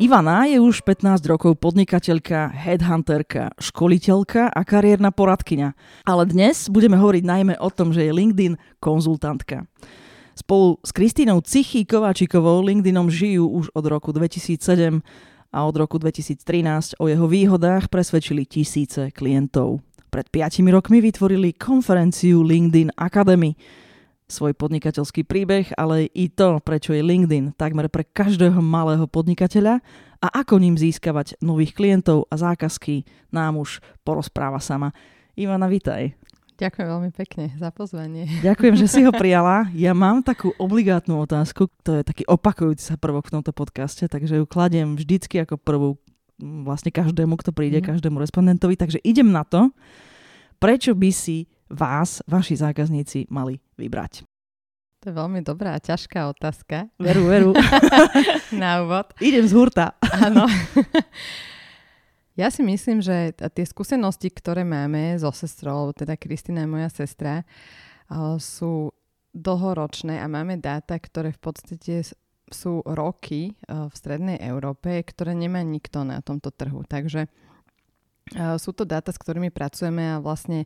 Ivana je už 15 rokov podnikateľka, headhunterka, školiteľka a kariérna poradkyňa. Ale dnes budeme hovoriť najmä o tom, že je LinkedIn konzultantka. Spolu s Kristínou Cichíkovou LinkedInom žijú už od roku 2007 a od roku 2013 o jeho výhodách presvedčili tisíce klientov. Pred 5 rokmi vytvorili konferenciu LinkedIn Academy, svoj podnikateľský príbeh, ale i to, prečo je LinkedIn takmer pre každého malého podnikateľa a ako ním získavať nových klientov a zákazky, nám už porozpráva sama. Ivana, vitaj. Ďakujem veľmi pekne za pozvanie. Ďakujem, že si ho prijala. Ja mám takú obligátnu otázku, to je taký opakujúci sa prvok v tomto podcaste, takže ju kladiem vždycky ako prvú vlastne každému, kto príde, každému respondentovi, takže idem na to. Prečo by si vás, vaši zákazníci, mali vybrať? To je veľmi dobrá a ťažká otázka. Veru. Na úvod. Idem z hurta. Áno. Ja si myslím, že tie skúsenosti, ktoré máme so sestrou, teda Kristína je moja sestra, sú dlhoročné a máme dáta, ktoré v podstate sú roky v strednej Európe, ktoré nemá nikto na tomto trhu. Takže sú to dáta, s ktorými pracujeme a vlastne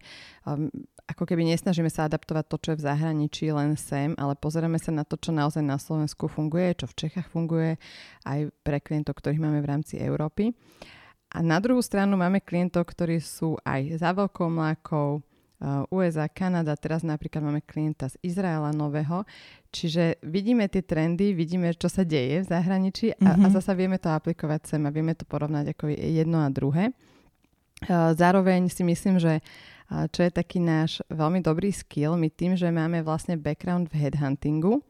ako keby nesnažíme sa adaptovať to, čo je v zahraničí len sem, ale pozeráme sa na to, čo naozaj na Slovensku funguje, čo v Čechách funguje aj pre klientov, ktorých máme v rámci Európy. A na druhú stranu máme klientov, ktorí sú aj za veľkou mlákou, USA, Kanada, teraz napríklad máme klienta z Izraela nového, čiže vidíme tie trendy, vidíme, čo sa deje v zahraničí a zasa vieme to aplikovať sem a vieme to porovnať ako jedno a druhé. Zároveň si myslím, že čo je taký náš veľmi dobrý skill, my tým, že máme vlastne background v headhuntingu,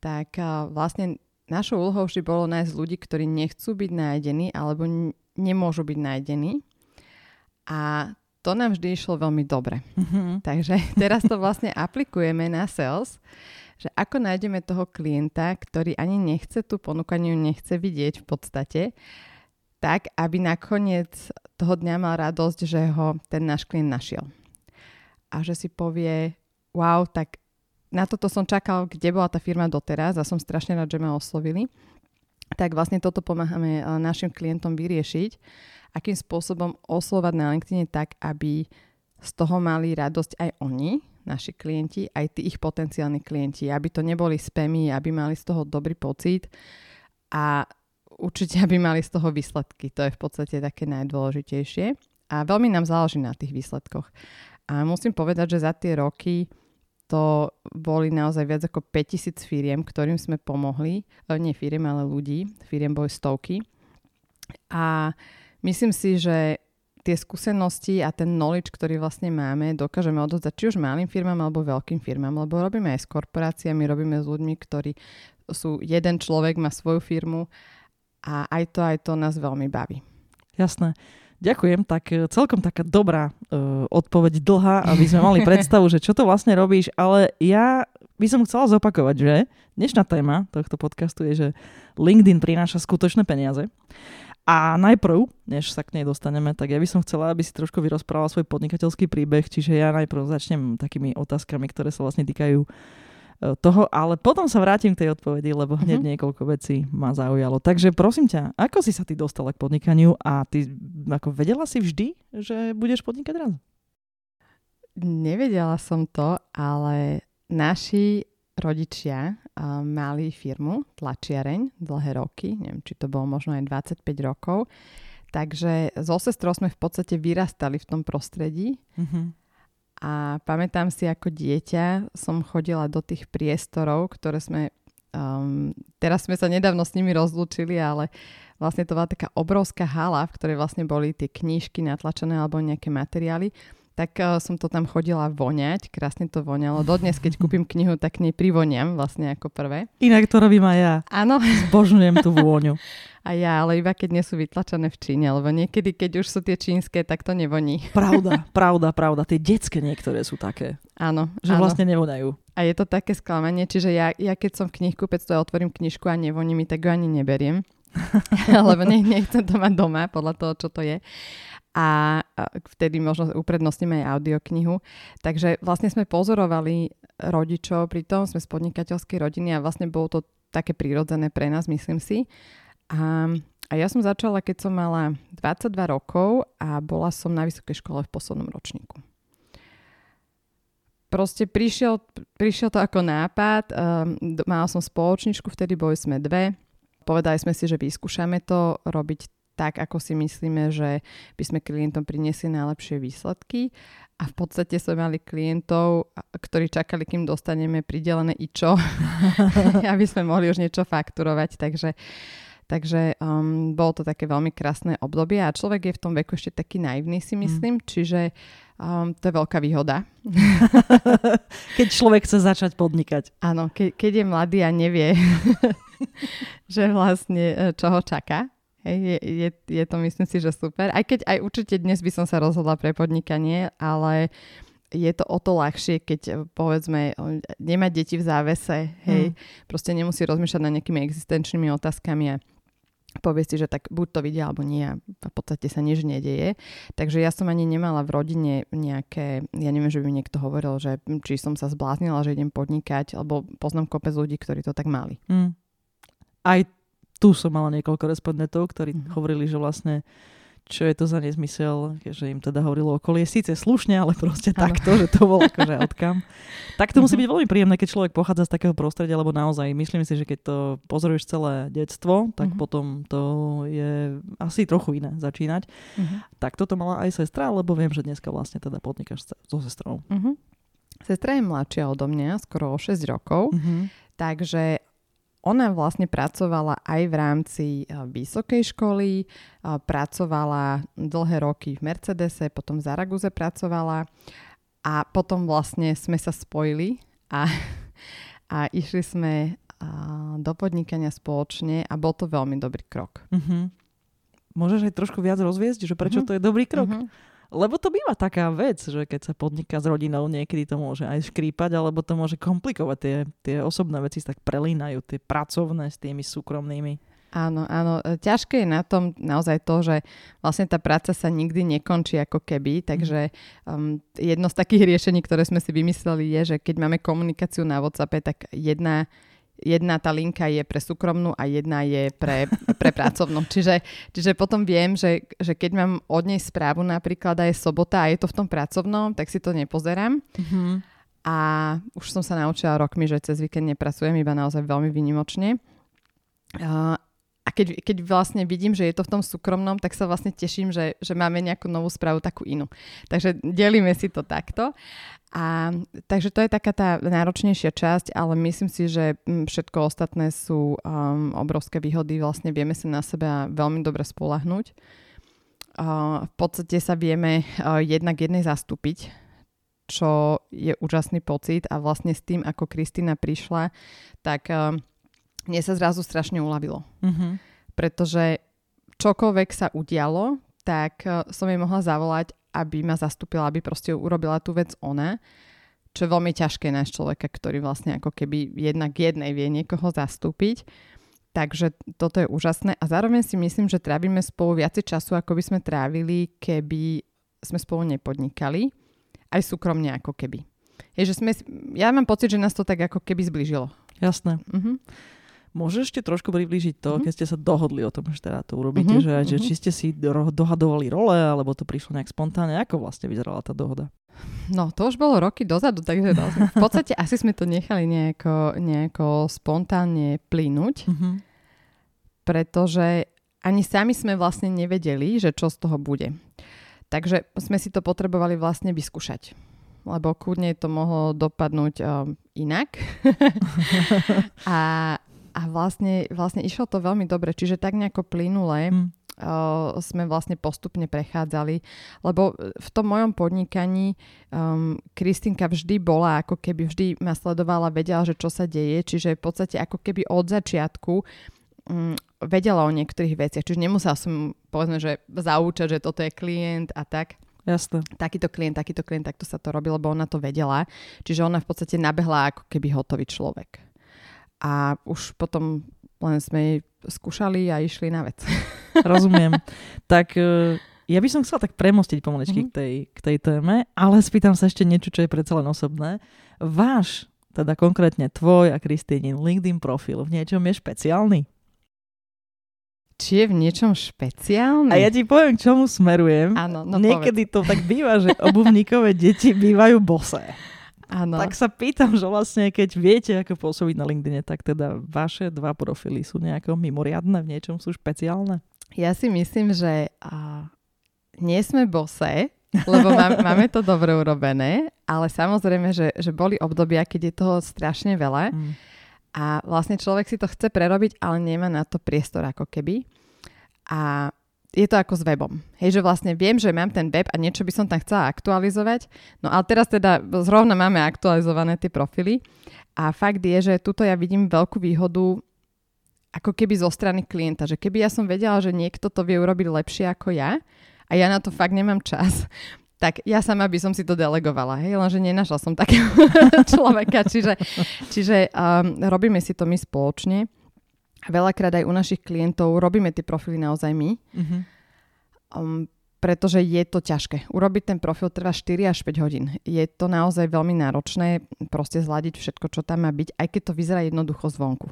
tak vlastne našou úlohou vždy bolo nájsť ľudí, ktorí nechcú byť nájdení alebo nemôžu byť nájdení. A to nám vždy išlo veľmi dobre. Takže teraz to vlastne aplikujeme na sales, že ako nájdeme toho klienta, ktorý ani nechce tú ponuku, ani ju nechce vidieť v podstate, tak, aby nakoniec toho dňa mal radosť, že ho ten náš klient našiel. A že si povie, wow, tak na toto som čakal, kde bola tá firma doteraz a som strašne rád, že ma oslovili. Tak vlastne toto pomáhame našim klientom vyriešiť, akým spôsobom oslovať na LinkedIne tak, aby z toho mali radosť aj oni, naši klienti, aj tí ich potenciálni klienti, aby to neboli spamy, aby mali z toho dobrý pocit a určite, aby mali z toho výsledky. To je v podstate také najdôležitejšie. A veľmi nám záleží na tých výsledkoch. A musím povedať, že za tie roky to boli naozaj viac ako 5000 firiem, ktorým sme pomohli. Nie firiem, ale ľudí. Firiem boli stovky. A myslím si, že tie skúsenosti a ten knowledge, ktorý vlastne máme, dokážeme odovzdať či už malým firmám alebo veľkým firmám, lebo robíme aj s korporáciami, robíme s ľuďmi, ktorí sú jeden človek, má svoju firmu. A aj to nás veľmi baví. Jasné. Ďakujem. Tak celkom taká dobrá odpoveď, dlhá, aby sme mali predstavu, že čo to vlastne robíš, ale ja by som chcela zopakovať, že dnešná téma tohto podcastu je, že LinkedIn prináša skutočné peniaze. A najprv, než sa k nej dostaneme, tak ja by som chcela, aby si trošku vyrozprávala svoj podnikateľský príbeh, čiže ja najprv začnem takými otázkami, ktoré sa vlastne týkajú toho, ale potom sa vrátim k tej odpovedi, lebo hneď niekoľko vecí ma zaujalo. Takže prosím ťa, ako si sa ty dostala k podnikaniu a ty ako vedela si vždy, že budeš podnikať raz? Nevedela som to, ale naši rodičia mali firmu, tlačiareň, dlhé roky, neviem, či to bolo možno aj 25 rokov, takže so sestrou sme v podstate vyrastali v tom prostredí. A pamätám si, ako dieťa som chodila do tých priestorov, ktoré sme, teraz sme sa nedávno s nimi rozlúčili, ale vlastne to bola taká obrovská hala, v ktorej vlastne boli tie knížky natlačené alebo nejaké materiály. tak som to tam chodila voňať. Krásne to voňalo. Dodnes, keď kúpim knihu, tak k nej privoniam vlastne ako prvé. Inak to robím aj ja. Áno. Zbožňujem tú vôňu. A ja, ale iba keď nie sú vytlačené v Číne, lebo niekedy, keď už sú tie čínske, tak to nevoní. Pravda. Tie detské niektoré sú také. Áno. Že vlastne nevonajú. A je to také sklamanie, čiže ja keď som v knihkupectve, ja otvorím knižku a nevoní mi, tak ju ani neberiem. Lebo nechcem to mať doma, podľa toho, čo to je. A vtedy možno uprednostníme aj audioknihu. Takže vlastne sme pozorovali rodičov, pritom sme z podnikateľskej rodiny a vlastne bolo to také prirodzené pre nás, myslím si. A ja som začala, keď som mala 22 rokov a bola som na vysokej škole v poslednom ročníku. Proste prišiel to ako nápad, mala som spoločničku, vtedy boli sme dve, povedali sme si, že vyskúšame to robiť tak, ako si myslíme, že by sme klientom priniesli najlepšie výsledky a v podstate sme mali klientov, ktorí čakali, kým dostaneme pridelené ičo, aby sme mohli už niečo fakturovať, Takže bolo to také veľmi krásne obdobie a človek je v tom veku ešte taký naivný, si myslím, čiže to je veľká výhoda. Keď človek chce začať podnikať. Áno, keď je mladý a nevie, že vlastne čo ho čaká. Je to, myslím si, že super. Aj keď aj určite dnes by som sa rozhodla pre podnikanie, ale je to o to ľahšie, keď povedzme nemá deti v závese, hej, proste nemusí rozmýšľať nad nejakými existenčnými otázkami a povie si, že tak buď to vidia, alebo nie a v podstate sa nič nedeje. Takže ja som ani nemala v rodine nejaké, ja neviem, že by mi niekto hovoril, že či som sa zbláznila, že idem podnikať, alebo poznám kopec ľudí, ktorí to tak mali. Aj tu som mala niekoľko respondentov, ktorí hovorili, že vlastne čo je to za nezmysel, že im teda hovorilo okolie. Síce slušne, ale proste takto, že to bolo akože odkam. Tak to musí byť veľmi príjemné, keď človek pochádza z takého prostredia, lebo naozaj myslím si, že keď to pozoruješ celé detstvo, tak potom to je asi trochu iné začínať. Tak toto mala aj sestra, lebo viem, že dneska vlastne teda podnikáš so sestrou. Sestra je mladšia odo mňa, skoro o 6 rokov, takže ona vlastne pracovala aj v rámci vysokej školy, pracovala dlhé roky v Mercedese, potom v Zaragoze pracovala a potom vlastne sme sa spojili a išli sme do podnikania spoločne a bol to veľmi dobrý krok. Môžeš aj trošku viac rozviesť, že prečo to je dobrý krok? Lebo to býva taká vec, že keď sa podniká s rodinou, niekedy to môže aj škrípať, alebo to môže komplikovať. Tie osobné veci sa tak prelínajú, tie pracovné s tými súkromnými. Áno. Ťažké je na tom naozaj to, že vlastne tá práca sa nikdy nekončí ako keby, takže jedno z takých riešení, ktoré sme si vymysleli je, že keď máme komunikáciu na WhatsAppe, tak jedna tá linka je pre súkromnú a jedna je pre pracovnú. Čiže potom viem, že keď mám od nej správu napríklad a je sobota a je to v tom pracovnom, tak si to nepozerám. A už som sa naučila rokmi, že cez víkend nepracujem, iba naozaj veľmi výnimočne. A keď vlastne vidím, že je to v tom súkromnom, tak sa vlastne teším, že máme nejakú novú správu, takú inú. Takže delíme si to takto. A takže to je taká tá náročnejšia časť, ale myslím si, že všetko ostatné sú obrovské výhody. Vlastne vieme sa na seba veľmi dobre spoľahnúť. V podstate sa vieme jednak jednej zastúpiť, čo je úžasný pocit. A vlastne s tým, ako Kristína prišla, tak mne sa zrazu strašne uľavilo. Pretože čokoľvek sa udialo, tak som jej mohla zavolať, aby ma zastúpila, aby proste urobila tú vec ona, čo je veľmi ťažké náš človeka, ktorý vlastne ako keby jednak jednej vie niekoho zastúpiť. Takže toto je úžasné. A zároveň si myslím, že trávime spolu viac času, ako by sme trávili, keby sme spolu nepodnikali. Aj súkromne ako keby. Ja mám pocit, že nás to tak ako keby zblížilo. Jasné. Môžeš ešte trošku priblížiť to, keď ste sa dohodli o tom, že teda to urobíte, že či ste si dohadovali role, alebo to prišlo nejak spontánne, ako vlastne vyzerala tá dohoda? No, to už bolo roky dozadu, takže v podstate asi sme to nechali nejako spontánne plynúť, pretože ani sami sme vlastne nevedeli, že čo z toho bude. Takže sme si to potrebovali vlastne vyskúšať. Lebo kľudne to mohlo dopadnúť inak. A vlastne išlo to veľmi dobre, čiže tak nejako plynule sme vlastne postupne prechádzali, lebo v tom mojom podnikaní Kristínka vždy bola, ako keby vždy ma sledovala, vedela, že čo sa deje, čiže v podstate ako keby od začiatku vedela o niektorých veciach, čiže nemusela som povedzme, že zaučať, že toto je klient a tak. Jasne. Takýto klient, takto sa to robí, lebo ona to vedela. Čiže ona v podstate nabehla ako keby hotový človek. A už potom len sme jej skúšali a išli na vec. Rozumiem. Tak ja by som chcela tak premostiť pomaličky k tej téme, ale spýtam sa ešte niečo, čo je predsa len osobné. Váš, teda konkrétne tvoj a Kristínin LinkedIn profil v niečom je špeciálny? Či je v niečom špeciálne? A ja ti poviem, k čomu smerujem. Áno, no niekedy povedz. To tak býva, že obuvníkové deti bývajú bosé. Áno. Tak sa pýtam, že vlastne keď viete, ako pôsobiť na LinkedIne, tak teda vaše dva profily sú nejako mimoriadne, v niečom sú špeciálne? Ja si myslím, že nie sme bosé, lebo máme to dobre urobené, ale samozrejme, že boli obdobia, keď je toho strašne veľa. A vlastne človek si to chce prerobiť, ale nemá na to priestor ako keby. A je to ako s webom. Hej, že vlastne viem, že mám ten web a niečo by som tam chcela aktualizovať. No ale teraz teda zrovna máme aktualizované tie profily. A fakt je, že tuto ja vidím veľkú výhodu ako keby zo strany klienta. Že keby ja som vedela, že niekto to vie urobiť lepšie ako ja a ja na to fakt nemám čas, tak ja sama by som si to delegovala, hej, lenže nenašla som takého človeka, čiže robíme si to my spoločne a veľakrát aj u našich klientov robíme tie profily naozaj my, pretože je to ťažké. Urobiť ten profil trvá 4 až 5 hodín. Je to naozaj veľmi náročné proste zladiť všetko, čo tam má byť, aj keď to vyzerá jednoducho zvonku.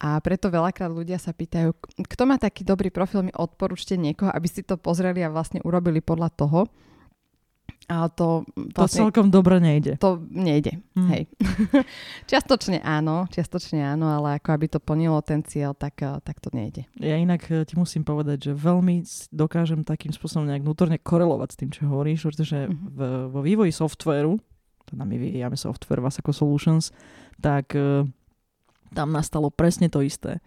A preto veľakrát ľudia sa pýtajú, kto má taký dobrý profil, mi odporúčte niekoho, aby si to pozreli a vlastne urobili podľa toho. Ale to celkom dobre nejde. To nejde, hej. Čiastočne áno, ale ako aby to plnilo ten cieľ, tak to nejde. Ja inak ti musím povedať, že veľmi dokážem takým spôsobom nejak vnútorne korelovať s tým, čo hovoríš, pretože vo vývoji softvéru, teda my vyvíjame softvér v Asseco Solutions, tak tam nastalo presne to isté.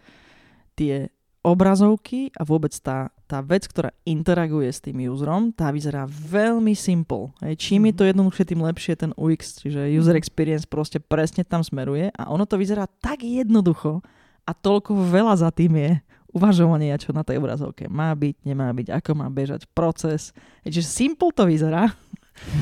Tie obrazovky a vôbec tá vec, ktorá interaguje s tým userom, tá vyzerá veľmi simple. Hej. Čím je to jednoduchšie, tým lepšie ten UX, čiže user experience proste presne tam smeruje a ono to vyzerá tak jednoducho a toľko veľa za tým je uvažovania, čo na tej obrazovke má byť, nemá byť, ako má bežať proces. Hej, čiže simple to vyzerá,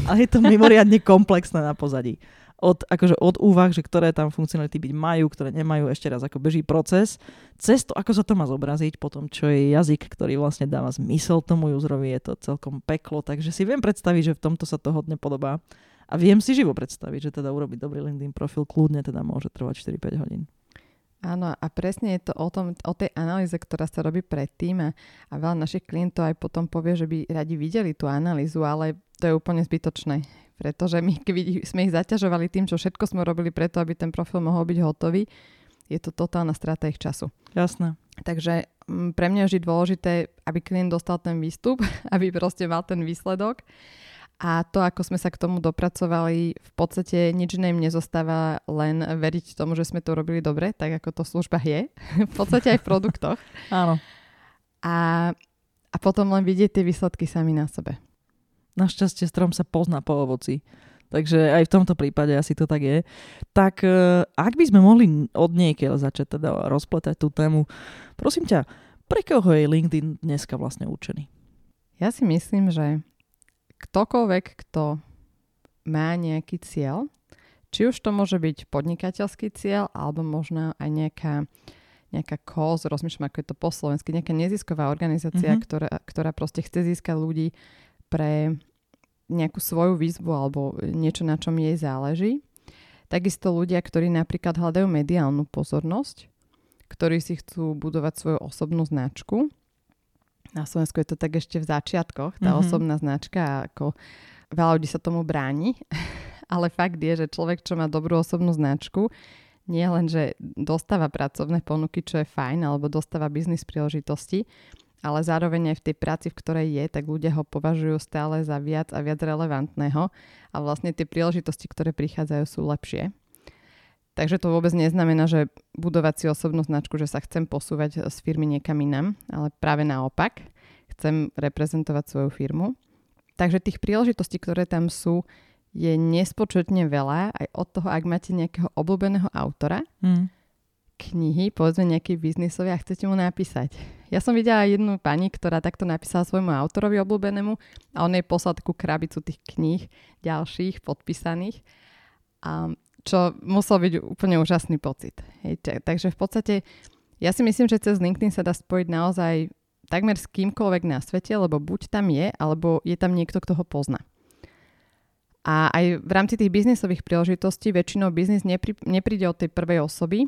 ale je to mimoriadne komplexné na pozadí. Od úvah, že ktoré tam funkcionality byť majú, ktoré nemajú, ešte raz ako beží proces, cez to, ako sa to má zobraziť, potom čo je jazyk, ktorý vlastne dáva zmysel tomu userovi, je to celkom peklo, takže si viem predstaviť, že v tomto sa to hodne podobá a viem si živo predstaviť, že teda urobiť dobrý LinkedIn profil kľudne teda môže trvať 4-5 hodín. Áno, a presne je to o tej analýze, ktorá sa robí predtým a veľa našich klientov aj potom povie, že by radi videli tú analýzu, ale to je úplne zbytočné. Pretože my sme ich zaťažovali tým, čo všetko sme robili preto, aby ten profil mohol byť hotový, je to totálna strata ich času. Jasné. Takže pre mňa je dôležité, aby klient dostal ten výstup, aby proste mal ten výsledok a to, ako sme sa k tomu dopracovali, v podstate nič iné im nezostáva, len veriť tomu, že sme to robili dobre, tak ako to v službách je, v podstate aj v produktoch. Áno. A potom len vidieť tie výsledky sami na sebe. Našťastie strom sa pozná po ovoci. Takže aj v tomto prípade asi to tak je. Tak ak by sme mohli od niekiaľ začať teda rozpletať tú tému, prosím ťa, pre koho je LinkedIn dneska vlastne určený? Ja si myslím, že ktokoľvek, kto má nejaký cieľ, či už to môže byť podnikateľský cieľ, alebo možno aj nejaká cause, rozmýšľam, ako je to po slovensky, nejaká nezisková organizácia, ktorá proste chce získať ľudí pre nejakú svoju výzvu alebo niečo, na čom jej záleží. Takisto ľudia, ktorí napríklad hľadajú mediálnu pozornosť, ktorí si chcú budovať svoju osobnú značku. Na Slovensku je to tak ešte v začiatkoch, tá osobná značka, ako veľa ľudí sa tomu bráni, ale fakt je, že človek, čo má dobrú osobnú značku, nie len, že dostáva pracovné ponuky, čo je fajn, alebo dostáva biznis príležitosti, ale zároveň aj v tej práci, v ktorej je, tak ľudia ho považujú stále za viac a viac relevantného a vlastne tie príležitosti, ktoré prichádzajú, sú lepšie. Takže to vôbec neznamená, že budovať si osobnú značku, že sa chcem posúvať z firmy niekam inam, ale práve naopak. chcem reprezentovať svoju firmu. Takže tých príležitostí, ktoré tam sú, je nespočetne veľa, aj od toho, ak máte nejakého obľúbeného autora, knihy, povedzme nejaký biznisový a chcete mu napísať. Ja som videla jednu pani, ktorá takto napísala svojmu autorovi obľúbenému a on jej poslal takú krabicu tých kníh ďalších podpísaných, čo musel byť úplne úžasný pocit. Hej, takže v podstate ja si myslím, že cez LinkedIn sa dá spojiť naozaj takmer s kýmkoľvek na svete, lebo buď tam je, alebo je tam niekto, kto ho pozná. A aj v rámci tých biznisových príležitostí väčšinou biznis nepríde od tej prvej osoby,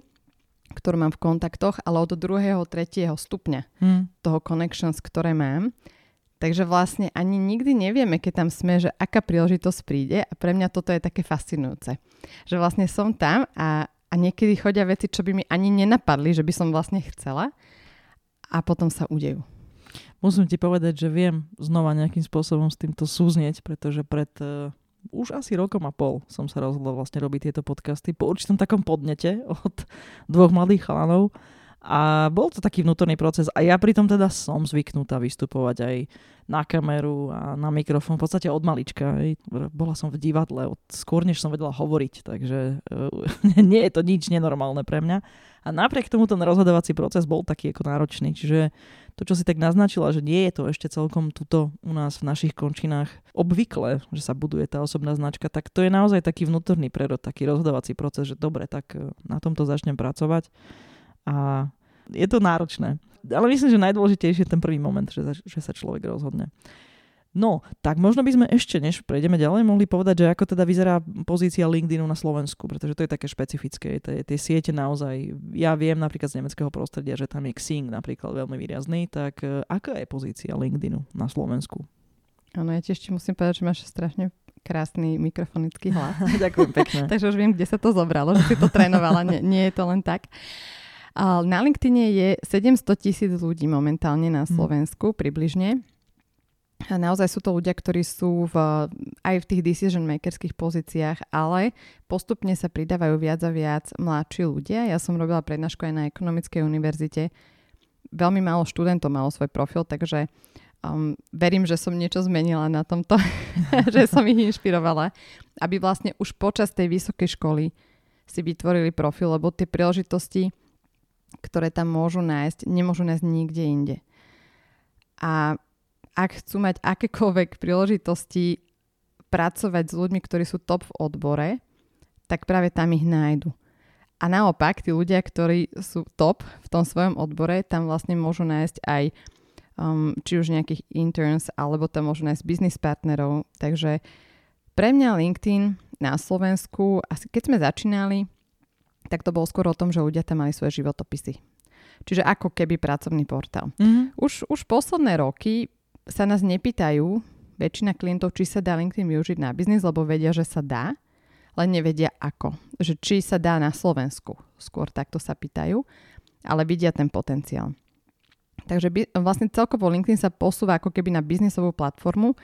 ktorú mám v kontaktoch, ale od druhého, tretieho stupňa toho connections, ktoré mám. Takže vlastne ani nikdy nevieme, keď tam sme, že aká príležitosť príde a pre mňa toto je také fascinujúce. Že vlastne som tam a niekedy chodia veci, čo by mi ani nenapadli, že by som vlastne chcela, a potom sa udejú. Musím ti povedať, že viem znova nejakým spôsobom s týmto súznieť, pretože pred už asi rokom a pol som sa rozhodla vlastne robiť tieto podcasty po určitom takom podnete od dvoch mladých chalanov a bol to taký vnútorný proces a ja pritom teda som zvyknutá vystupovať aj na kameru a na mikrofón v podstate od malička. Bola som v divadle skôr, než som vedela hovoriť, takže nie je to nič nenormálne pre mňa. A napriek tomu ten rozhodovací proces bol taký ako náročný, čiže to, čo si tak naznačila, že nie je to ešte celkom tuto u nás v našich končinách obvykle, že sa buduje tá osobná značka, tak to je naozaj taký vnútorný prerod, taký rozhodovací proces, že dobre, tak na tomto začnem pracovať a je to náročné. Ale myslím, že najdôležitejšie je ten prvý moment, že sa človek rozhodne. No, tak možno by sme ešte, než prejdeme ďalej, mohli povedať, že ako teda vyzerá pozícia LinkedInu na Slovensku, pretože to je také špecifické. Tie siete naozaj, ja viem napríklad z nemeckého prostredia, že tam je Xing napríklad veľmi výrazný, tak aká je pozícia LinkedInu na Slovensku? Áno, ja ti ešte musím povedať, že máš strašne krásny mikrofonický hlas. Ďakujem pekne. Takže už viem, kde sa to zobralo, že si to trénovala, nie je to len tak. Na LinkedIne je 700,000 ľudí momentálne na Slovensku, približne. A naozaj sú to ľudia, ktorí sú aj v tých decision makerských pozíciách, ale postupne sa pridávajú viac a viac mladší ľudia. Ja som robila prednášku aj na Ekonomickej univerzite. Veľmi málo študentov malo svoj profil, takže verím, že som niečo zmenila na tomto, že som ich inšpirovala, aby vlastne už počas tej vysokej školy si vytvorili profil, lebo tie príležitosti, ktoré tam môžu nájsť, nemôžu nájsť nikde inde. A ak chcú mať akékoľvek príležitosti pracovať s ľuďmi, ktorí sú top v odbore, tak práve tam ich nájdu. A naopak, tí ľudia, ktorí sú top v tom svojom odbore, tam vlastne môžu nájsť aj či už nejakých interns, alebo tam môžu nájsť business partnerov. Takže pre mňa LinkedIn na Slovensku, asi keď sme začínali, tak to bolo skôr o tom, že ľudia tam mali svoje životopisy. Čiže ako keby pracovný portál. Mm-hmm. Už posledné roky sa nás nepýtajú väčšina klientov, či sa dá LinkedIn využiť na biznis, lebo vedia, že sa dá, len nevedia ako. Že či sa dá na Slovensku. Skôr takto sa pýtajú, ale vidia ten potenciál. Takže vlastne celkovo LinkedIn sa posúva ako keby na biznisovú platformu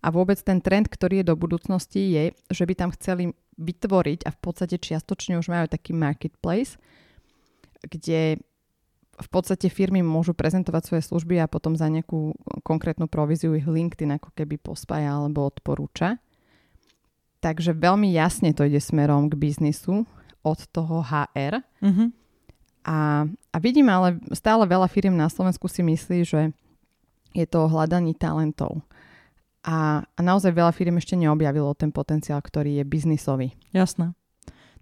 a vôbec ten trend, ktorý je do budúcnosti, je, že by tam chceli vytvoriť a v podstate čiastočne už majú taký marketplace, kde v podstate firmy môžu prezentovať svoje služby a potom za nejakú konkrétnu províziu ich LinkedIn ako keby pospája alebo odporúča. Takže veľmi jasne to ide smerom k biznisu od toho HR. Mm-hmm. A vidím, ale stále veľa firiem na Slovensku si myslí, že je to o hľadaní talentov. A naozaj veľa firiem ešte neobjavilo ten potenciál, ktorý je biznisový. Jasné.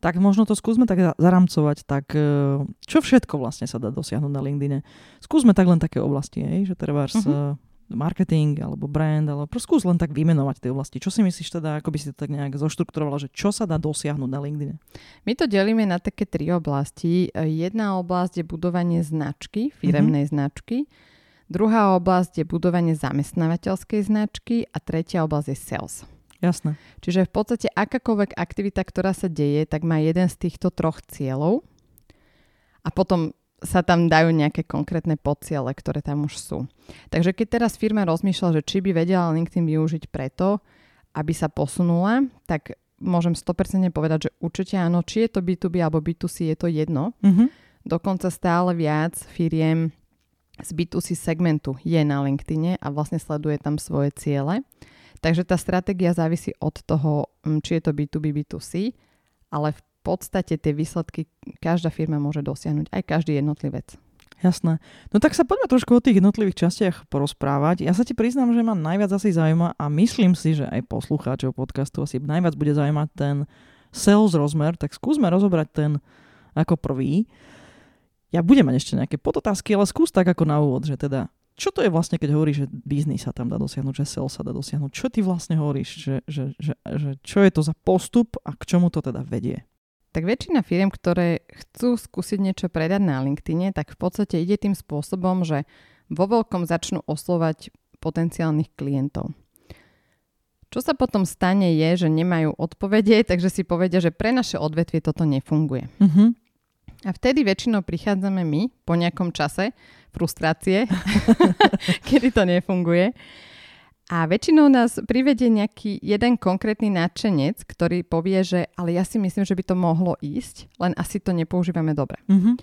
Tak možno to skúsme tak zaramcovať, tak čo všetko vlastne sa dá dosiahnuť na LinkedIne? Skúsme tak len také oblasti, že trebárs marketing alebo brand, alebo skús len tak vymenovať tie oblasti. Čo si myslíš teda, ako by si to tak nejak zoštrukturovala, že čo sa dá dosiahnuť na LinkedIne? My to delíme na také 3 oblasti. Jedna oblasť je budovanie značky, firemnej značky. Druhá oblasť je budovanie zamestnávateľskej značky a tretia oblasť je sales. Jasné. Čiže v podstate akákoľvek aktivita, ktorá sa deje, tak má jeden z týchto 3 cieľov a potom sa tam dajú nejaké konkrétne podciele, ktoré tam už sú. Takže keď teraz firma rozmýšľa, že či by vedela LinkedIn využiť preto, aby sa posunula, tak môžem 100% povedať, že určite áno, či je to B2B alebo B2C, je to jedno. Dokonca stále viac firiem z B2C segmentu je na LinkedIne a vlastne sleduje tam svoje ciele. Takže tá stratégia závisí od toho, či je to B2B, B2C, ale v podstate tie výsledky každá firma môže dosiahnuť, aj každý jednotlivec. Jasné. No tak sa poďme trošku o tých jednotlivých častiach porozprávať. Ja sa ti priznám, že ma najviac asi zaujíma a myslím si, že aj poslucháčov podcastu asi najviac bude zaujímať ten sales rozmer, tak skúsme rozobrať ten ako prvý. Ja budem mať ešte nejaké podotázky, ale skús tak ako na úvod, že teda, čo to je vlastne, keď hovoríš, že biznis sa tam dá dosiahnuť, že sales sa dá dosiahnuť? Čo ty vlastne hovoríš? Že čo je to za postup a k čomu to teda vedie? Tak väčšina firiem, ktoré chcú skúsiť niečo predať na LinkedIne, tak v podstate ide tým spôsobom, že vo veľkom začnú oslovať potenciálnych klientov. Čo sa potom stane je, že nemajú odpovede, takže si povedia, že pre naše odvetvie toto nefunguje. Uh-huh. A vtedy väčšinou prichádzame my po nejakom čase frustrácie, kedy to nefunguje. A väčšinou nás privedie nejaký jeden konkrétny nadšenec, ktorý povie, že ale ja si myslím, že by to mohlo ísť, len asi to nepoužívame dobre. Mm-hmm.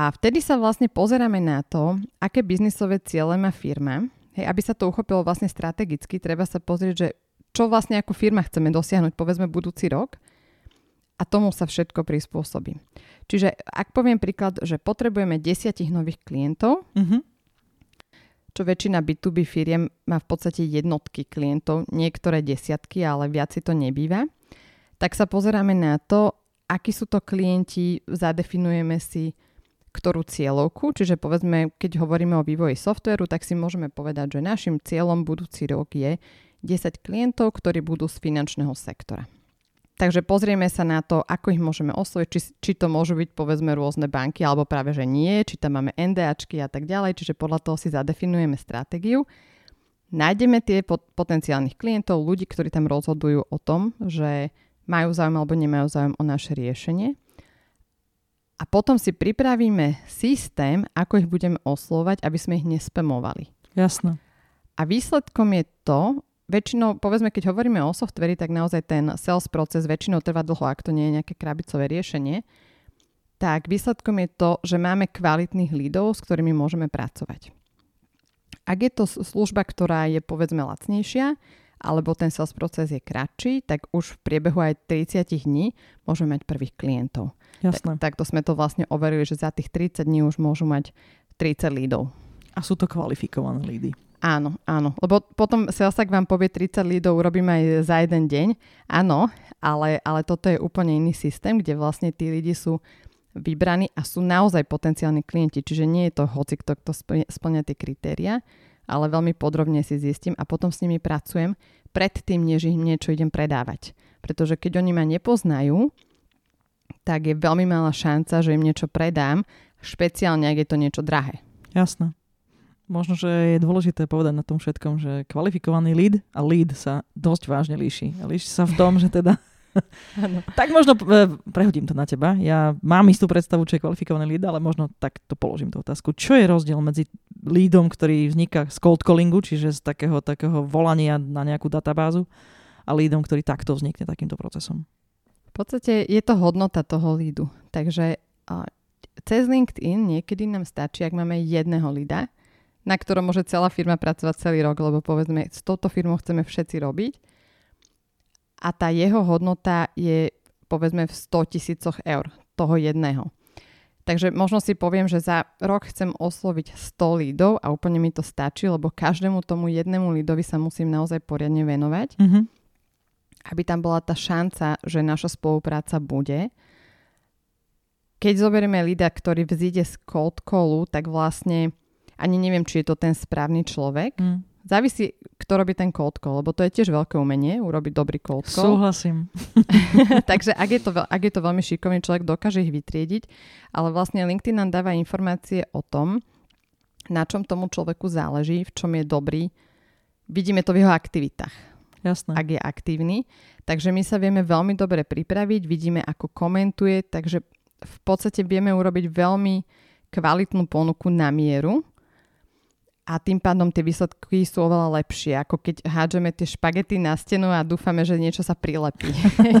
A vtedy sa vlastne pozeráme na to, aké biznisové ciele má firma. Hej, aby sa to uchopilo vlastne strategicky, treba sa pozrieť, že čo vlastne ako firma chceme dosiahnuť, povedzme budúci rok. A tomu sa všetko prispôsobí. Čiže ak poviem príklad, že potrebujeme 10 nových klientov, mm-hmm. čo väčšina B2B firiem má v podstate jednotky klientov, niektoré desiatky, ale viac si to nebýva, tak sa pozeráme na to, akí sú to klienti, zadefinujeme si ktorú cieľovku, čiže povedzme, keď hovoríme o vývoji softvéru, tak si môžeme povedať, že našim cieľom budúci rok je 10 klientov, ktorí budú z finančného sektora. Takže pozrieme sa na to, ako ich môžeme osvojiť, či to môžu byť povedzme rôzne banky, alebo práve, že nie, či tam máme NDAčky a tak ďalej, čiže podľa toho si zadefinujeme stratégiu. Nájdeme tie potenciálnych klientov, ľudí, ktorí tam rozhodujú o tom, že majú záujem alebo nemajú záujem o naše riešenie. A potom si pripravíme systém, ako ich budeme oslovať, aby sme ich nespamovali. Jasné. A výsledkom je to, väčšinou, povedzme, keď hovoríme o softveri, tak naozaj ten sales proces väčšinou trvá dlho, ak to nie je nejaké krabicové riešenie. Tak výsledkom je to, že máme kvalitných lídov, s ktorými môžeme pracovať. Ak je to služba, ktorá je, povedzme, lacnejšia, alebo ten sales proces je kratší, tak už v priebehu aj 30 dní môžeme mať prvých klientov. Jasné. Takto sme to vlastne overili, že za tých 30 dní už môžu mať 30 lídov. A sú to kvalifikované lídy. Áno, áno. Lebo potom salesák vám povie 30 lídov, urobím aj za jeden deň. Áno, ale toto je úplne iný systém, kde vlastne tí lidi sú vybraní a sú naozaj potenciálni klienti. Čiže nie je to hocikto, kto splňa tie kritériá, ale veľmi podrobne si zistím a potom s nimi pracujem predtým, než im niečo idem predávať. Pretože keď oni ma nepoznajú, tak je veľmi malá šanca, že im niečo predám, špeciálne, ak je to niečo drahé. Jasné. Možno, že je dôležité povedať na tom všetkom, že kvalifikovaný lead a lead sa dosť vážne líši. Líši sa v tom, že teda... Tak možno prehodím to na teba. Ja mám istú predstavu, čo je kvalifikovaný lead, ale možno takto položím tú otázku. Čo je rozdiel medzi leadom, ktorý vzniká z cold callingu, čiže z takého volania na nejakú databázu, a leadom, ktorý takto vznikne takýmto procesom? V podstate je to hodnota toho leadu. Takže cez LinkedIn niekedy nám stačí, ak máme jedného leada, na ktorom môže celá firma pracovať celý rok, lebo povedzme, s touto firmou chceme všetci robiť. A tá jeho hodnota je povedzme v 100 000 eur toho jedného. Takže možno si poviem, že za rok chcem osloviť 100 lídov a úplne mi to stačí, lebo každému tomu jednému lídovi sa musím naozaj poriadne venovať, aby tam bola tá šanca, že naša spolupráca bude. Keď zoberieme lída, ktorý vzíde z cold callu, tak vlastne ani neviem, či je to ten správny človek. Mm. Závisí, kto robí ten cold call, lebo to je tiež veľké umenie, urobiť dobrý cold call. Súhlasím. Takže ak je to veľmi šikovný človek, dokáže ich vytriediť, ale vlastne LinkedIn nám dáva informácie o tom, na čom tomu človeku záleží, v čom je dobrý. Vidíme to v jeho aktivitách. Jasné. Ak je aktívny. Takže my sa vieme veľmi dobre pripraviť, vidíme, ako komentuje, takže v podstate vieme urobiť veľmi kvalitnú ponuku na mieru. a tým pádom tie výsledky sú oveľa lepšie, ako keď hádžeme tie špagety na stenu a dúfame, že niečo sa prilepí.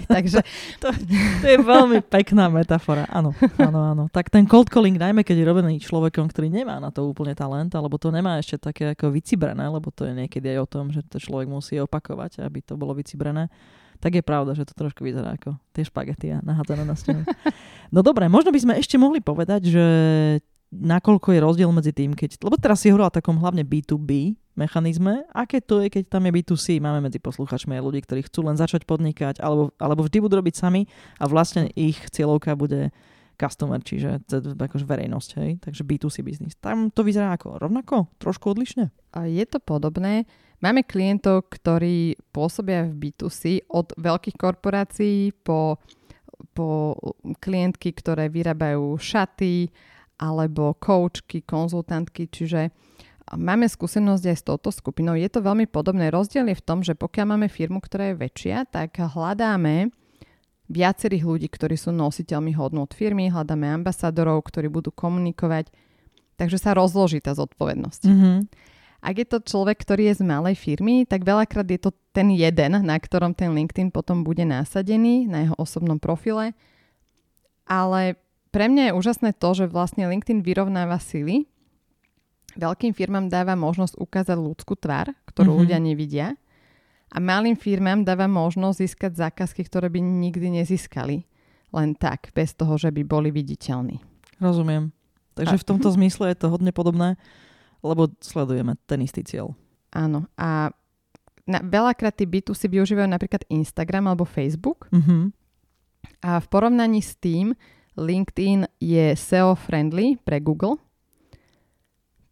Takže to je veľmi pekná metafora. Áno, áno, áno. Tak ten cold calling, najmä keď je robený človekom, ktorý nemá na to úplne talent, alebo to nemá ešte také ako vycibrané, lebo to je niekedy aj o tom, že to človek musí opakovať, aby to bolo vycibrané. Tak je pravda, že to trošku vyzerá ako tie špagety a nahádzané na stenu. No dobre, možno by sme ešte mohli povedať, že nakoľko je rozdiel medzi tým, keď... Lebo teraz si hovorila o takom hlavne B2B mechanizme. Aké to je, keď tam je B2C? Máme medzi posluchačmi aj ľudí, ktorí chcú len začať podnikať, alebo vždy budú robiť sami a vlastne ich cieľovka bude customer, čiže akože verejnosť. Hej? Takže B2C biznis. Tam to vyzerá ako rovnako? Trošku odlišne? Je to podobné. Máme klientov, ktorí pôsobia v B2C od veľkých korporácií po klientky, ktoré vyrábajú šaty, alebo koučky, konzultantky, čiže máme skúsenosť aj s touto skupinou. Je to veľmi podobné. Rozdiel je v tom, že pokiaľ máme firmu, ktorá je väčšia, tak hľadáme viacerých ľudí, ktorí sú nositeľmi hodnôt firmy, hľadáme ambasadorov, ktorí budú komunikovať, takže sa rozloží tá zodpovednosť. Mm-hmm. Ak je to človek, ktorý je z malej firmy, tak veľakrát je to ten jeden, na ktorom ten LinkedIn potom bude nasadený, na jeho osobnom profile, ale pre mňa je úžasné to, že vlastne LinkedIn vyrovnáva sily. Veľkým firmám dáva možnosť ukázať ľudskú tvár, ktorú ľudia nevidia. A malým firmám dáva možnosť získať zákazky, ktoré by nikdy nezískali. Len tak, bez toho, že by boli viditeľní. Rozumiem. Takže v tomto zmysle je to hodne podobné, lebo sledujeme ten istý cieľ. Áno. A veľakrát tí B2C využívajú napríklad Instagram alebo Facebook. Uh-huh. A v porovnaní s tým LinkedIn je SEO-friendly pre Google.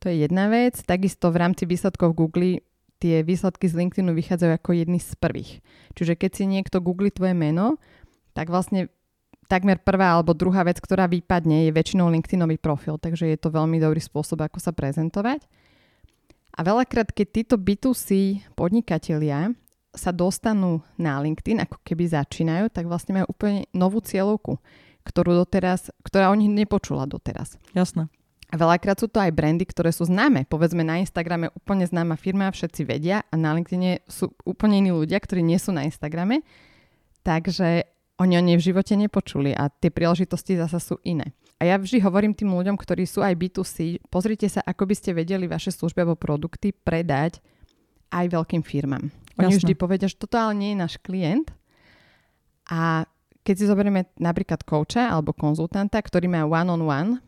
To je jedna vec. Takisto v rámci výsledkov Google tie výsledky z LinkedInu vychádzajú ako jedny z prvých. Čiže keď si niekto googlí tvoje meno, tak vlastne takmer prvá alebo druhá vec, ktorá vypadne, je väčšinou LinkedInový profil. Takže je to veľmi dobrý spôsob, ako sa prezentovať. A veľakrát, keď títo B2C podnikatelia sa dostanú na LinkedIn, ako keby začínajú, tak vlastne majú úplne novú cieľovku, ktorá o nich nepočula doteraz. Jasné. A veľakrát sú to aj brandy, ktoré sú známe. Povedzme, na Instagrame úplne známa firma, všetci vedia, a na LinkedIne sú úplne iní ľudia, ktorí nie sú na Instagrame, takže oni o nej v živote nepočuli a tie príležitosti zasa sú iné. A ja vždy hovorím tým ľuďom, ktorí sú aj B2C, pozrite sa, ako by ste vedeli vaše služby alebo produkty predať aj veľkým firmám. Oni vždy povedia, že toto ale nie je náš klient. A keď si zoberieme napríklad kouča alebo konzultanta, ktorý má one-on-one,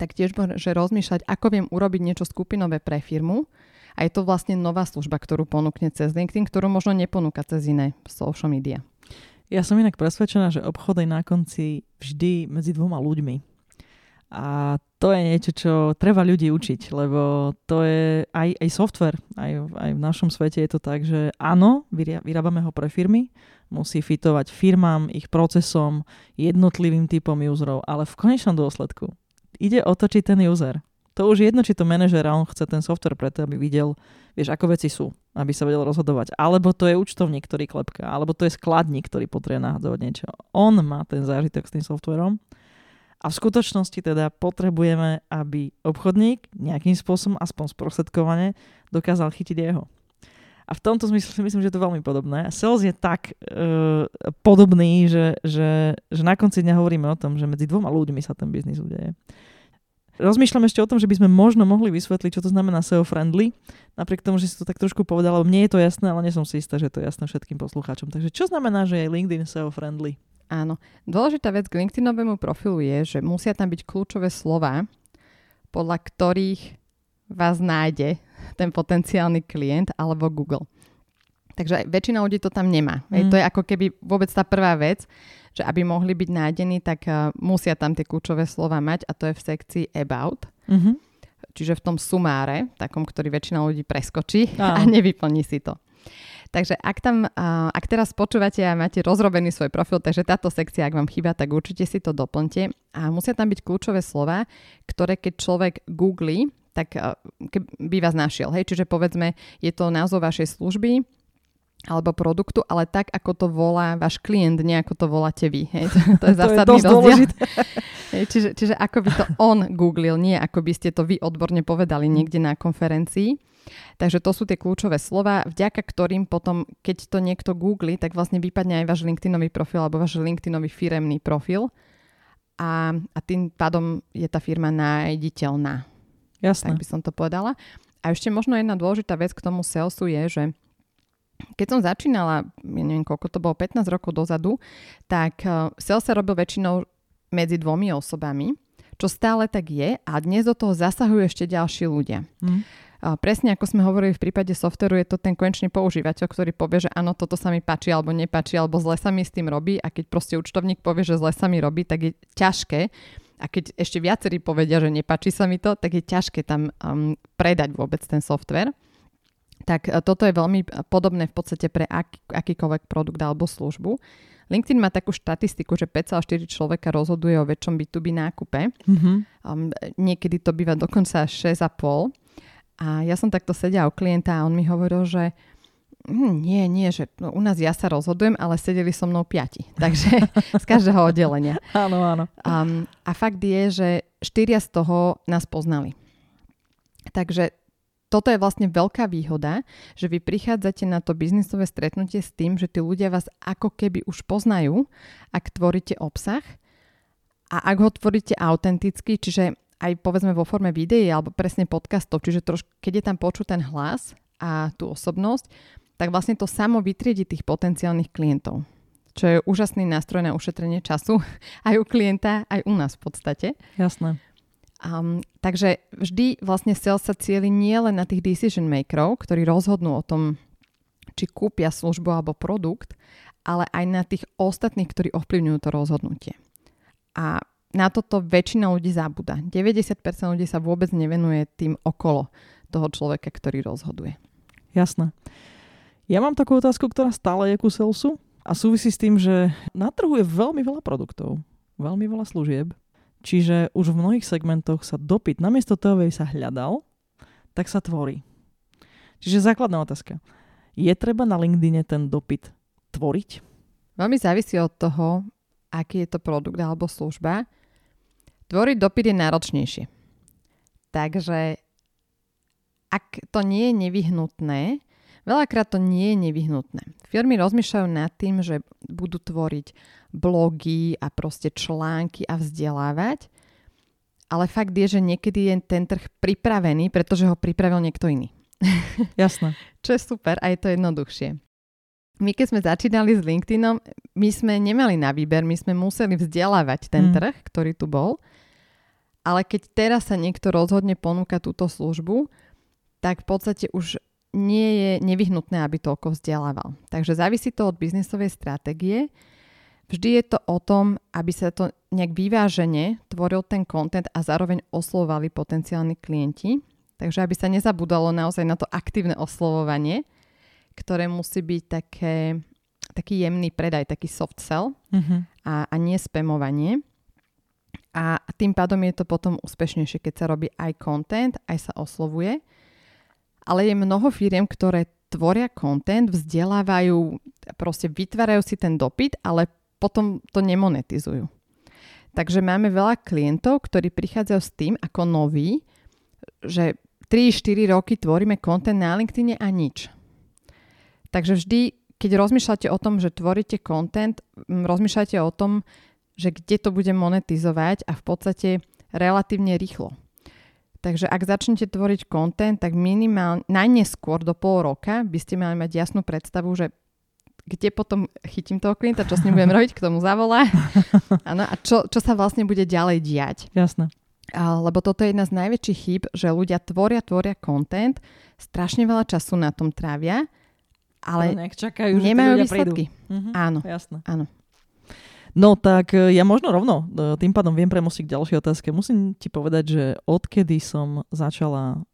tak tiež môže rozmýšľať, ako viem urobiť niečo skupinové pre firmu. A je to vlastne nová služba, ktorú ponúkne cez LinkedIn, ktorú možno neponúka cez iné social media. Ja som inak presvedčená, že obchod je na konci vždy medzi dvoma ľuďmi. A to je niečo, čo treba ľudí učiť, lebo to je aj software. Aj v našom svete je to tak, že áno, vyrábame ho pre firmy, musí fitovať firmám, ich procesom, jednotlivým typom userov, ale v konečnom dôsledku ide o to, či ten user. To už jedno, či to manažer, on chce ten software preto, aby videl, vieš, ako veci sú, aby sa vedel rozhodovať. Alebo to je účtovník, ktorý klepká, alebo to je skladník, ktorý potrebuje nahádzovať niečo. On má ten zážitok s tým softverom. A v skutočnosti teda potrebujeme, aby obchodník nejakým spôsobom, aspoň sprostredkovane, dokázal chytiť jeho. A v tomto zmysle si myslím, že to je veľmi podobné. Sales je tak podobný, že na konci dňa hovoríme o tom, že medzi dvoma ľuďmi sa ten biznis udeje. Rozmýšľam ešte o tom, že by sme možno mohli vysvetliť, čo to znamená SEO-friendly. Napriek tomu, že si to tak trošku povedala, mne je to jasné, ale nie som si istá, že to je jasné všetkým poslucháčom. Takže čo znamená, že je LinkedIn SEO-friendly? Áno. Dôležitá vec k LinkedInovému profilu je, že musia tam byť kľúčové slová, podľa ktorých vás nájde ten potenciálny klient alebo Google. Takže väčšina ľudí to tam nemá. To je ako keby vôbec tá prvá vec, že aby mohli byť nájdení, tak musia tam tie kľúčové slova mať, a to je v sekcii about. Mm-hmm. Čiže v tom sumáre, takom, ktorý väčšina ľudí preskočí a nevyplní si to. Takže ak teraz počúvate a máte rozrobený svoj profil, takže táto sekcia, ak vám chýba, tak určite si to doplňte. A musia tam byť kľúčové slova, ktoré keď človek googlí, tak by vás našiel. Hej? Čiže povedzme, je to názov vašej služby, alebo produktu, ale tak, ako to volá váš klient, nie ako to voláte vy. Hej. To je zásadný rozdiel. Hej, čiže ako by to on googlil, nie ako by ste to vy odborne povedali niekde na konferencii. Takže to sú tie kľúčové slova, vďaka ktorým potom, keď to niekto googlí, tak vlastne vypadne aj váš LinkedInový profil alebo váš LinkedInový firemný profil a tým pádom je tá firma nájditeľná. Jasné. Tak by som to povedala. A ešte možno jedna dôležitá vec k tomu salesu je, že keď som začínala, ja neviem koľko to bolo, 15 rokov dozadu, tak sales sa robil väčšinou medzi dvomi osobami, čo stále tak je a dnes do toho zasahujú ešte ďalší ľudia. Mm. Presne ako sme hovorili v prípade softvéru, je to ten konečný používateľ, ktorý povie, že áno, toto sa mi páči alebo nepáči, alebo zle sa mi s tým robí, a keď proste účtovník povie, že zle sa mi robí, tak je ťažké. A keď ešte viacerí povedia, že nepáči sa mi to, tak je ťažké tam predať vôbec ten softvér. Tak toto je veľmi podobné v podstate pre akýkoľvek produkt alebo službu. LinkedIn má takú štatistiku, že 5,4 človeka rozhoduje o väčšom B2B nákupe. Mm-hmm. Niekedy to býva dokonca 6,5. A ja som takto sedela u klienta a on mi hovoril, že nie, že u nás ja sa rozhodujem, ale sedeli so mnou 5. Takže z každého oddelenia. Áno, áno. A fakt je, že 4 z toho nás poznali. Takže toto je vlastne veľká výhoda, že vy prichádzate na to biznisové stretnutie s tým, že tí ľudia vás ako keby už poznajú, ak tvoríte obsah a ak ho tvoríte autenticky, čiže aj povedzme vo forme videí alebo presne podcastov, čiže keď je tam počuť ten hlas a tú osobnosť, tak vlastne to samo vytriedi tých potenciálnych klientov. Čo je úžasný nástroj na ušetrenie času aj u klienta, aj u nás v podstate. Jasné. Takže vždy vlastne sales sa cieli nielen na tých decision makerov, ktorí rozhodnú o tom, či kúpia službu alebo produkt, ale aj na tých ostatných, ktorí ovplyvňujú to rozhodnutie. A na toto väčšina ľudí zabúda. 90% ľudí sa vôbec nevenuje tým okolo toho človeka, ktorý rozhoduje. Jasné. Ja mám takú otázku, ktorá stále je ku salesu a súvisí s tým, že na trhu je veľmi veľa produktov, veľmi veľa služieb. Čiže už v mnohých segmentoch sa dopyt, namiesto toho, aby sa hľadal, tak sa tvorí. Čiže základná otázka. Je treba na LinkedIne ten dopyt tvoriť? Veľmi závisí od toho, aký je to produkt alebo služba. Tvoriť dopyt je náročnejšie. Takže ak to nie je nevyhnutné, veľakrát to nie je nevyhnutné. Firmy rozmýšľajú nad tým, že budú tvoriť blogy a proste články a vzdelávať, ale fakt je, že niekedy je ten trh pripravený, pretože ho pripravil niekto iný. Jasné. Čo je super a je to jednoduchšie. My keď sme začínali s LinkedInom, my sme nemali na výber, my sme museli vzdelávať ten trh, ktorý tu bol, ale keď teraz sa niekto rozhodne ponúka túto službu, tak v podstate už nie je nevyhnutné, aby toľko vzdelával. Takže závisí to od biznisovej stratégie. Vždy je to o tom, aby sa to nejak vyvážene tvoril ten content a zároveň oslovovali potenciálni klienti. Takže aby sa nezabudalo naozaj na to aktívne oslovovanie, ktoré musí byť taký jemný predaj, taký soft sell a nie spamovanie. A tým pádom je to potom úspešnejšie, keď sa robí aj content, aj sa oslovuje. Ale je mnoho firiem, ktoré tvoria content, vzdelávajú, proste vytvárajú si ten dopyt, ale potom to nemonetizujú. Takže máme veľa klientov, ktorí prichádzajú s tým ako noví, že 3-4 roky tvoríme content na LinkedIne a nič. Takže vždy, keď rozmýšľate o tom, že tvoríte content, rozmýšľate o tom, že kde to bude monetizovať a v podstate relatívne rýchlo. Takže ak začnete tvoriť content, tak minimálne najneskôr do pol roka by ste mali mať jasnú predstavu, že kde potom chytím toho klienta, čo s ním budem robiť, kto mu zavolá. Áno, a čo sa vlastne bude ďalej diať. Jasné. Lebo toto je jedna z najväčších chýb, že ľudia tvoria content, strašne veľa času na tom trávia, ale čakajú, nemajú výsledky. Áno, jasné. Áno. No tak ja možno rovno, tým pádom viem premostiť k ďalšej otázke. Musím ti povedať, že odkedy som začala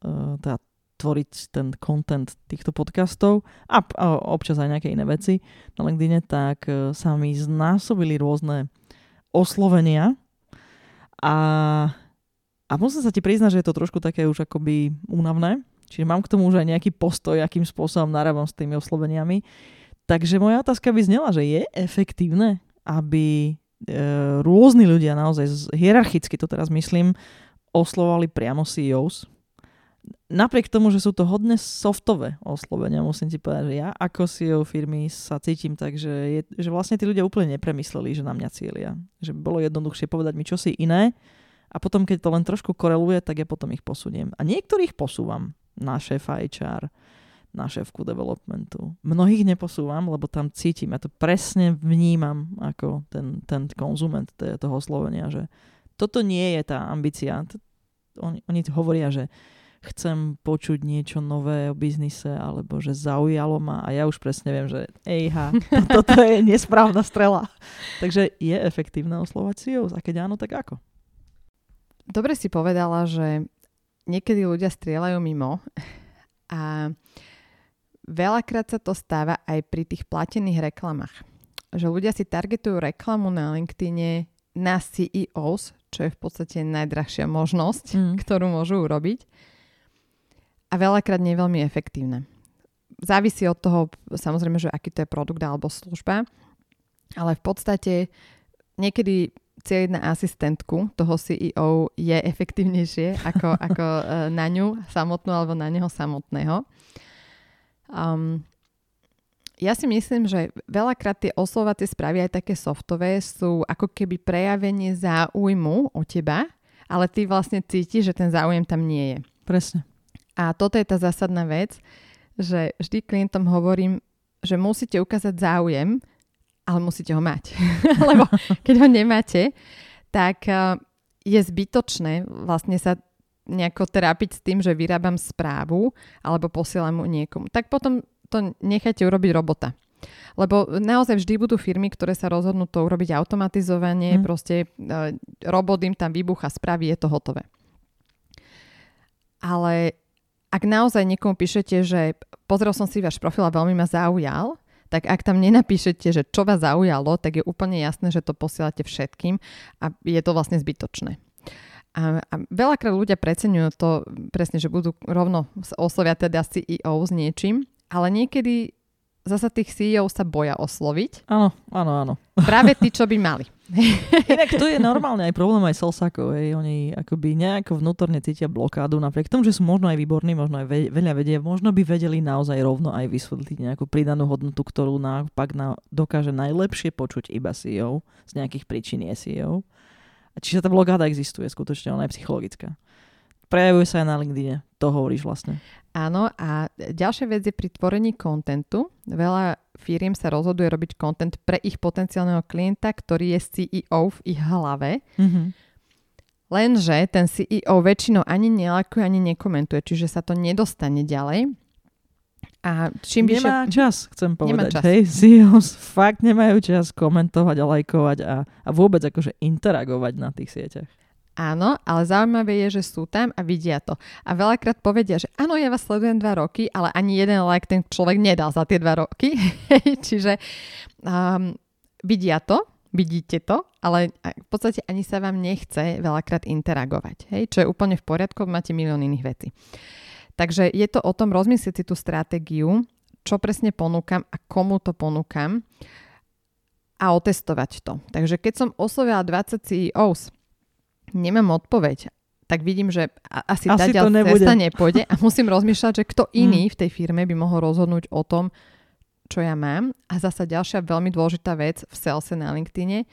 tvoriť ten content týchto podcastov a občas aj nejaké iné veci na LinkedIne, tak sa mi znásobili rôzne oslovenia a musím sa ti priznať, že je to trošku také už akoby únavné, Čiže mám k tomu už aj nejaký postoj, akým spôsobom narábam s tými osloveniami. Takže moja otázka by znela, že je efektívne, aby rôzni ľudia, naozaj hierarchicky to teraz myslím, oslovovali priamo CEOs. Napriek tomu, že sú to hodne softové oslovenia, musím ti povedať, že ja ako CEO firmy sa cítim tak, že vlastne tí ľudia úplne nepremysleli, že na mňa cieľia. Že bolo jednoduchšie povedať mi čosi iné a potom, keď to len trošku koreluje, tak ja potom ich posuniem. A niektorých posúvam na šéfa HR, na šéfku developmentu. Mnohých neposúvam, lebo tam cítim, ja to presne vnímam ako ten konzument toho oslovenia, že toto nie je tá ambícia. Oni hovoria, že chcem počuť niečo nové o biznise, alebo že zaujalo ma a ja už presne viem, že toto je nesprávna strela. Takže je efektívne oslovať CEOs a keď áno, tak ako? Dobre si povedala, že niekedy ľudia strieľajú mimo a veľakrát sa to stáva aj pri tých platených reklamách. Že ľudia si targetujú reklamu na LinkedIne na CEOs, čo je v podstate najdrahšia možnosť, ktorú môžu urobiť. A veľakrát nie je veľmi efektívne. Závisí od toho, samozrejme, že aký to je produkt alebo služba, ale v podstate niekedy cieľiť na asistentku toho CEO je efektívnejšie ako na ňu samotnú alebo na neho samotného. Ja si myslím, že veľakrát tie oslovacie správy aj také softové sú ako keby prejavenie záujmu o teba, ale ty vlastne cítiš, že ten záujem tam nie je. Presne. A toto je tá zásadná vec, že vždy klientom hovorím, že musíte ukázať záujem, ale musíte ho mať. Lebo keď ho nemáte, tak je zbytočné vlastne sa nejako trápiť s tým, že vyrábam správu alebo posielam mu niekomu. Tak potom to nechajte urobiť robota. Lebo naozaj vždy budú firmy, ktoré sa rozhodnú to urobiť automatizovanie, proste robot im tam vybucha správy, je to hotové. Ale ak naozaj niekomu píšete, že pozrel som si váš profil a veľmi ma zaujal, tak ak tam nenapíšete, že čo vás zaujalo, tak je úplne jasné, že to posielate všetkým a je to vlastne zbytočné. A veľakrát ľudia preceňujú to presne, že budú rovno oslovia teda CEO s niečím, ale niekedy zasa tých CEO sa boja osloviť. Áno. Práve tí, čo by mali. Inak to je normálne aj problém aj salesakov. Oni akoby nejako vnútorne cítia blokádu, napriek tomu, že sú možno aj výborní, možno aj veľa vedia, možno by vedeli naozaj rovno aj vysvetliť nejakú pridanú hodnotu, ktorú naopak dokáže najlepšie počuť iba CEO, z nejakých príčin je CEO. A čiže tá blokáda existuje skutočne, ona je psychologická. Prejavuje sa aj na LinkedIne, to hovoríš vlastne. Áno, a ďalšia vec je pri tvorení kontentu. Veľa firiem sa rozhoduje robiť kontent pre ich potenciálneho klienta, ktorý je CEO v ich hlave. Mm-hmm. Lenže ten CEO väčšinou ani nelajkuje, ani nekomentuje, čiže sa to nedostane ďalej. A čím nemá čas, chcem povedať. Hej, CEOs fakt nemajú čas komentovať a lajkovať a vôbec akože interagovať na tých sieťach. Áno, ale zaujímavé je, že sú tam a vidia to. A veľakrát povedia, že áno, ja vás sledujem 2 roky, ale ani jeden like ten človek nedal za tie 2 roky. Čiže vidia to, vidíte to, ale v podstate ani sa vám nechce veľakrát interagovať. Hej? Čo je úplne v poriadku, máte milión iných vecí. Takže je to o tom rozmyslieť si tú stratégiu, čo presne ponúkam a komu to ponúkam a otestovať to. Takže keď som oslovila 20 CEOs, nemám odpoveď, tak vidím, že asi tá cesta nepôjde a musím rozmýšľať, že kto iný v tej firme by mohol rozhodnúť o tom, čo ja mám. A zasa ďalšia veľmi dôležitá vec v salese na LinkedIne,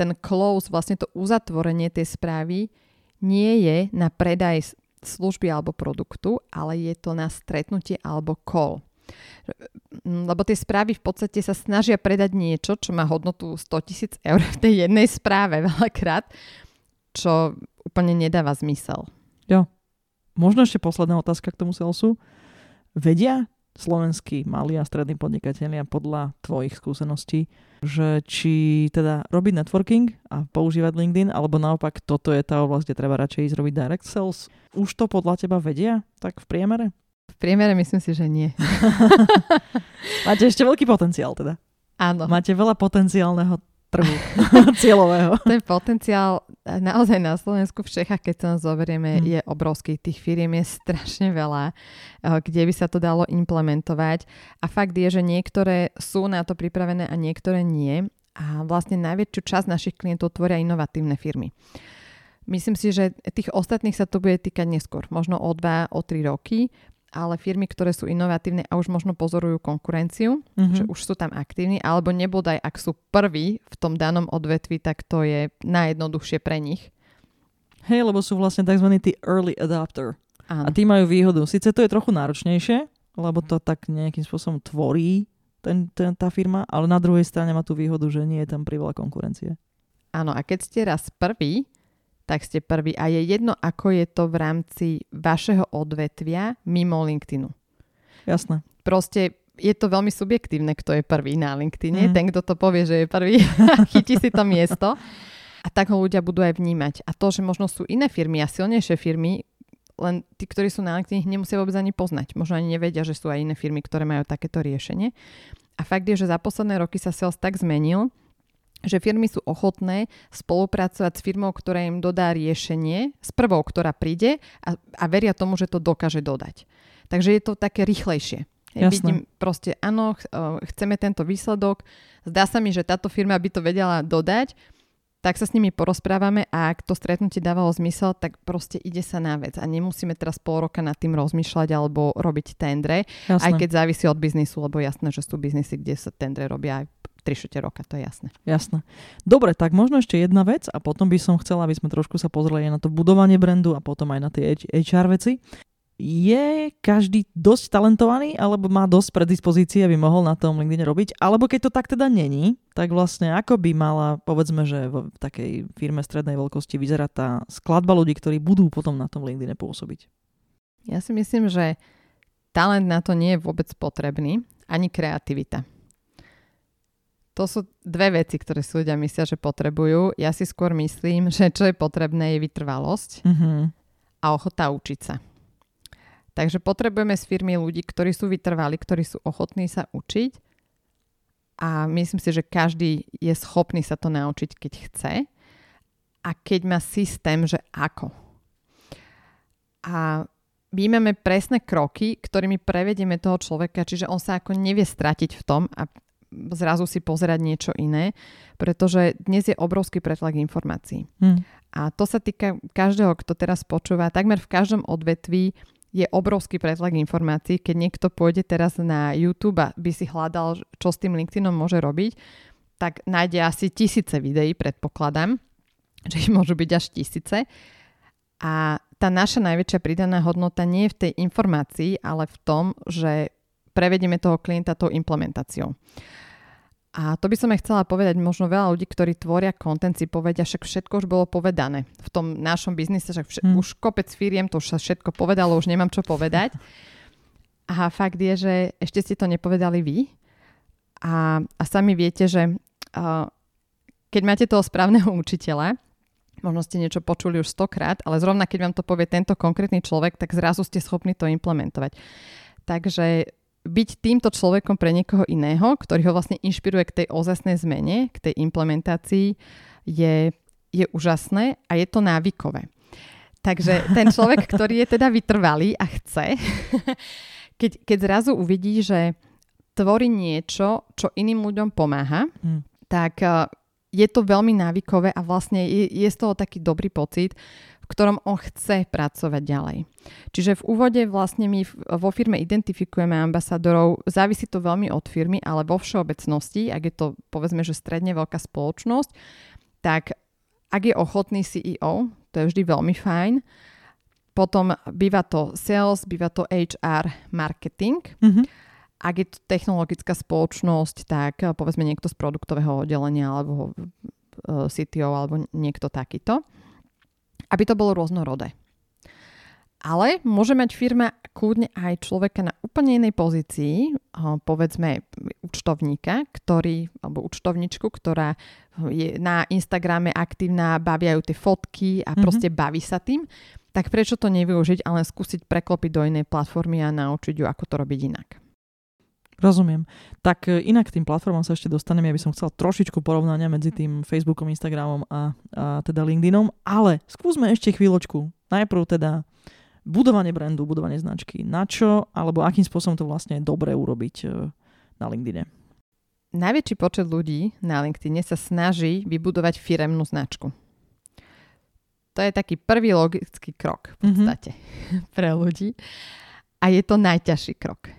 ten close, vlastne to uzatvorenie tej správy nie je na predaj služby alebo produktu, ale je to na stretnutie alebo call. Lebo tie správy v podstate sa snažia predať niečo, čo má hodnotu 100 000 eur v tej jednej správe veľakrát, čo úplne nedáva zmysel. Jo. Možno ešte posledná otázka k tomu salesu. Vedia slovenskí malí a strední podnikatelia podľa tvojich skúseností, že či teda robiť networking a používať LinkedIn, alebo naopak toto je tá oblasť, kde treba radšej ísť robiť direct sales. Už to podľa teba vedia? Tak v priemere? V priemere myslím si, že nie. Máte ešte veľký potenciál teda. Áno. Máte veľa potenciálneho trhu cieľového. Ten potenciál naozaj na Slovensku, v Čechách, keď sa nás zoberieme, je obrovský. Tých firiem je strašne veľa, kde by sa to dalo implementovať. A fakt je, že niektoré sú na to pripravené a niektoré nie. A vlastne najväčšiu časť našich klientov tvoria inovatívne firmy. Myslím si, že tých ostatných sa to bude týkať neskôr. Možno o 2, o 3 roky. Ale firmy, ktoré sú inovatívne a už možno pozorujú konkurenciu, že už sú tam aktívni, alebo nebodaj, ak sú prví v tom danom odvetví, tak to je najjednoduchšie pre nich. Hej, lebo sú vlastne tzv. Tí early adopter. Áno. A tí majú výhodu. Sice to je trochu náročnejšie, lebo to tak nejakým spôsobom tvorí tá firma, ale na druhej strane má tú výhodu, že nie je tam priveľa konkurencie. Áno, a keď ste raz prví, tak ste prví. A je jedno, ako je to v rámci vašeho odvetvia mimo LinkedInu. Jasné. Proste je to veľmi subjektívne, kto je prvý na LinkedIne. Ten, kto to povie, že je prvý, chytí si to miesto. A tak ho ľudia budú aj vnímať. A to, že možno sú iné firmy a silnejšie firmy, len tí, ktorí sú na LinkedIne, ich nemusia vôbec ani poznať. Možno ani nevedia, že sú aj iné firmy, ktoré majú takéto riešenie. A fakt je, že za posledné roky sa sales tak zmenil, že firmy sú ochotné spolupracovať s firmou, ktorá im dodá riešenie, s prvou, ktorá príde a veria tomu, že to dokáže dodať. Takže je to také rýchlejšie. Jasné. Vidím proste, áno, chceme tento výsledok, zdá sa mi, že táto firma by to vedela dodať, tak sa s nimi porozprávame a ak to stretnutie dávalo zmysel, tak proste ide sa na vec a nemusíme teraz 0,5 roka nad tým rozmýšľať alebo robiť tendre, jasné. Aj keď závisí od biznisu, lebo jasné, že sú biznisy, kde sa tendre robia aj 3-4 roka, to je jasné. Jasné. Dobre, tak možno ešte jedna vec a potom by som chcela, aby sme trošku sa pozreli na to budovanie brandu a potom aj na tie HR veci. Je každý dosť talentovaný alebo má dosť predispozície, aby mohol na tom LinkedIn robiť? Alebo keď to tak teda není, tak vlastne ako by mala, povedzme, že v takej firme strednej veľkosti vyzerá tá skladba ľudí, ktorí budú potom na tom LinkedIne pôsobiť? Ja si myslím, že talent na to nie je vôbec potrebný, ani kreativita. To sú dve veci, ktoré si ľudia myslia, že potrebujú. Ja si skôr myslím, že čo je potrebné je vytrvalosť a ochota učiť sa. Takže potrebujeme z firmy ľudí, ktorí sú vytrvali, ktorí sú ochotní sa učiť a myslím si, že každý je schopný sa to naučiť, keď chce a keď má systém, že ako. A vnímame presné kroky, ktorými prevedieme toho človeka, čiže on sa ako nevie stratiť v tom a zrazu si pozerať niečo iné, pretože dnes je obrovský pretlak informácií. A to sa týka každého, kto teraz počúva. Takmer v každom odvetví je obrovský pretlak informácií. Keď niekto pôjde teraz na YouTube a by si hľadal, čo s tým LinkedInom môže robiť, tak nájde asi 1000 videí, predpokladám, že ich môžu byť až 1000. A tá naša najväčšia pridaná hodnota nie je v tej informácii, ale v tom, že prevedieme toho klienta tou implementáciou. A to by som aj chcela povedať, možno veľa ľudí, ktorí tvoria content, si povedia, však všetko už bolo povedané. V tom našom biznise, však už kopec firiem, to už sa všetko povedalo, už nemám čo povedať. A fakt je, že ešte ste to nepovedali vy. A sami viete, že keď máte toho správneho učiteľa, možno ste niečo počuli už 100-krát, ale zrovna keď vám to povie tento konkrétny človek, tak zrazu ste schopní to implementovať. Takže byť týmto človekom pre niekoho iného, ktorý ho vlastne inšpiruje k tej ozajstnej zmene, k tej implementácii, je úžasné a je to návykové. Takže ten človek, ktorý je teda vytrvalý a chce, keď zrazu uvidí, že tvorí niečo, čo iným ľuďom pomáha, tak je to veľmi návykové a vlastne je z toho taký dobrý pocit, v ktorom on chce pracovať ďalej. Čiže v úvode vlastne my vo firme identifikujeme ambasadorov, závisí to veľmi od firmy, ale vo všeobecnosti, ak je to povedzme, že stredne veľká spoločnosť, tak ak je ochotný CEO, to je vždy veľmi fajn, potom býva to sales, býva to HR, marketing. Ak je to technologická spoločnosť, tak povedzme niekto z produktového oddelenia alebo CTO alebo niekto takýto. Aby to bolo rôznorodé. Ale môže mať firma kľudne aj človeka na úplne inej pozícii, povedzme účtovníka, alebo účtovničku, ktorá je na Instagrame aktívna, bavia ju tie fotky a proste baví sa tým, tak prečo to nevyužiť, ale skúsiť preklopiť do inej platformy a naučiť ju, ako to robiť inak. Rozumiem. Tak inak tým platformám sa ešte dostaneme, ja by som chcel trošičku porovnania medzi tým Facebookom, Instagramom a teda LinkedInom, ale skúsme ešte chvíľočku. Najprv teda budovanie brandu, budovanie značky. Na čo alebo akým spôsobom to vlastne je dobré urobiť na LinkedIne? Najväčší počet ľudí na LinkedIne sa snaží vybudovať firemnú značku. To je taký prvý logický krok v podstate pre ľudí a je to najťažší krok.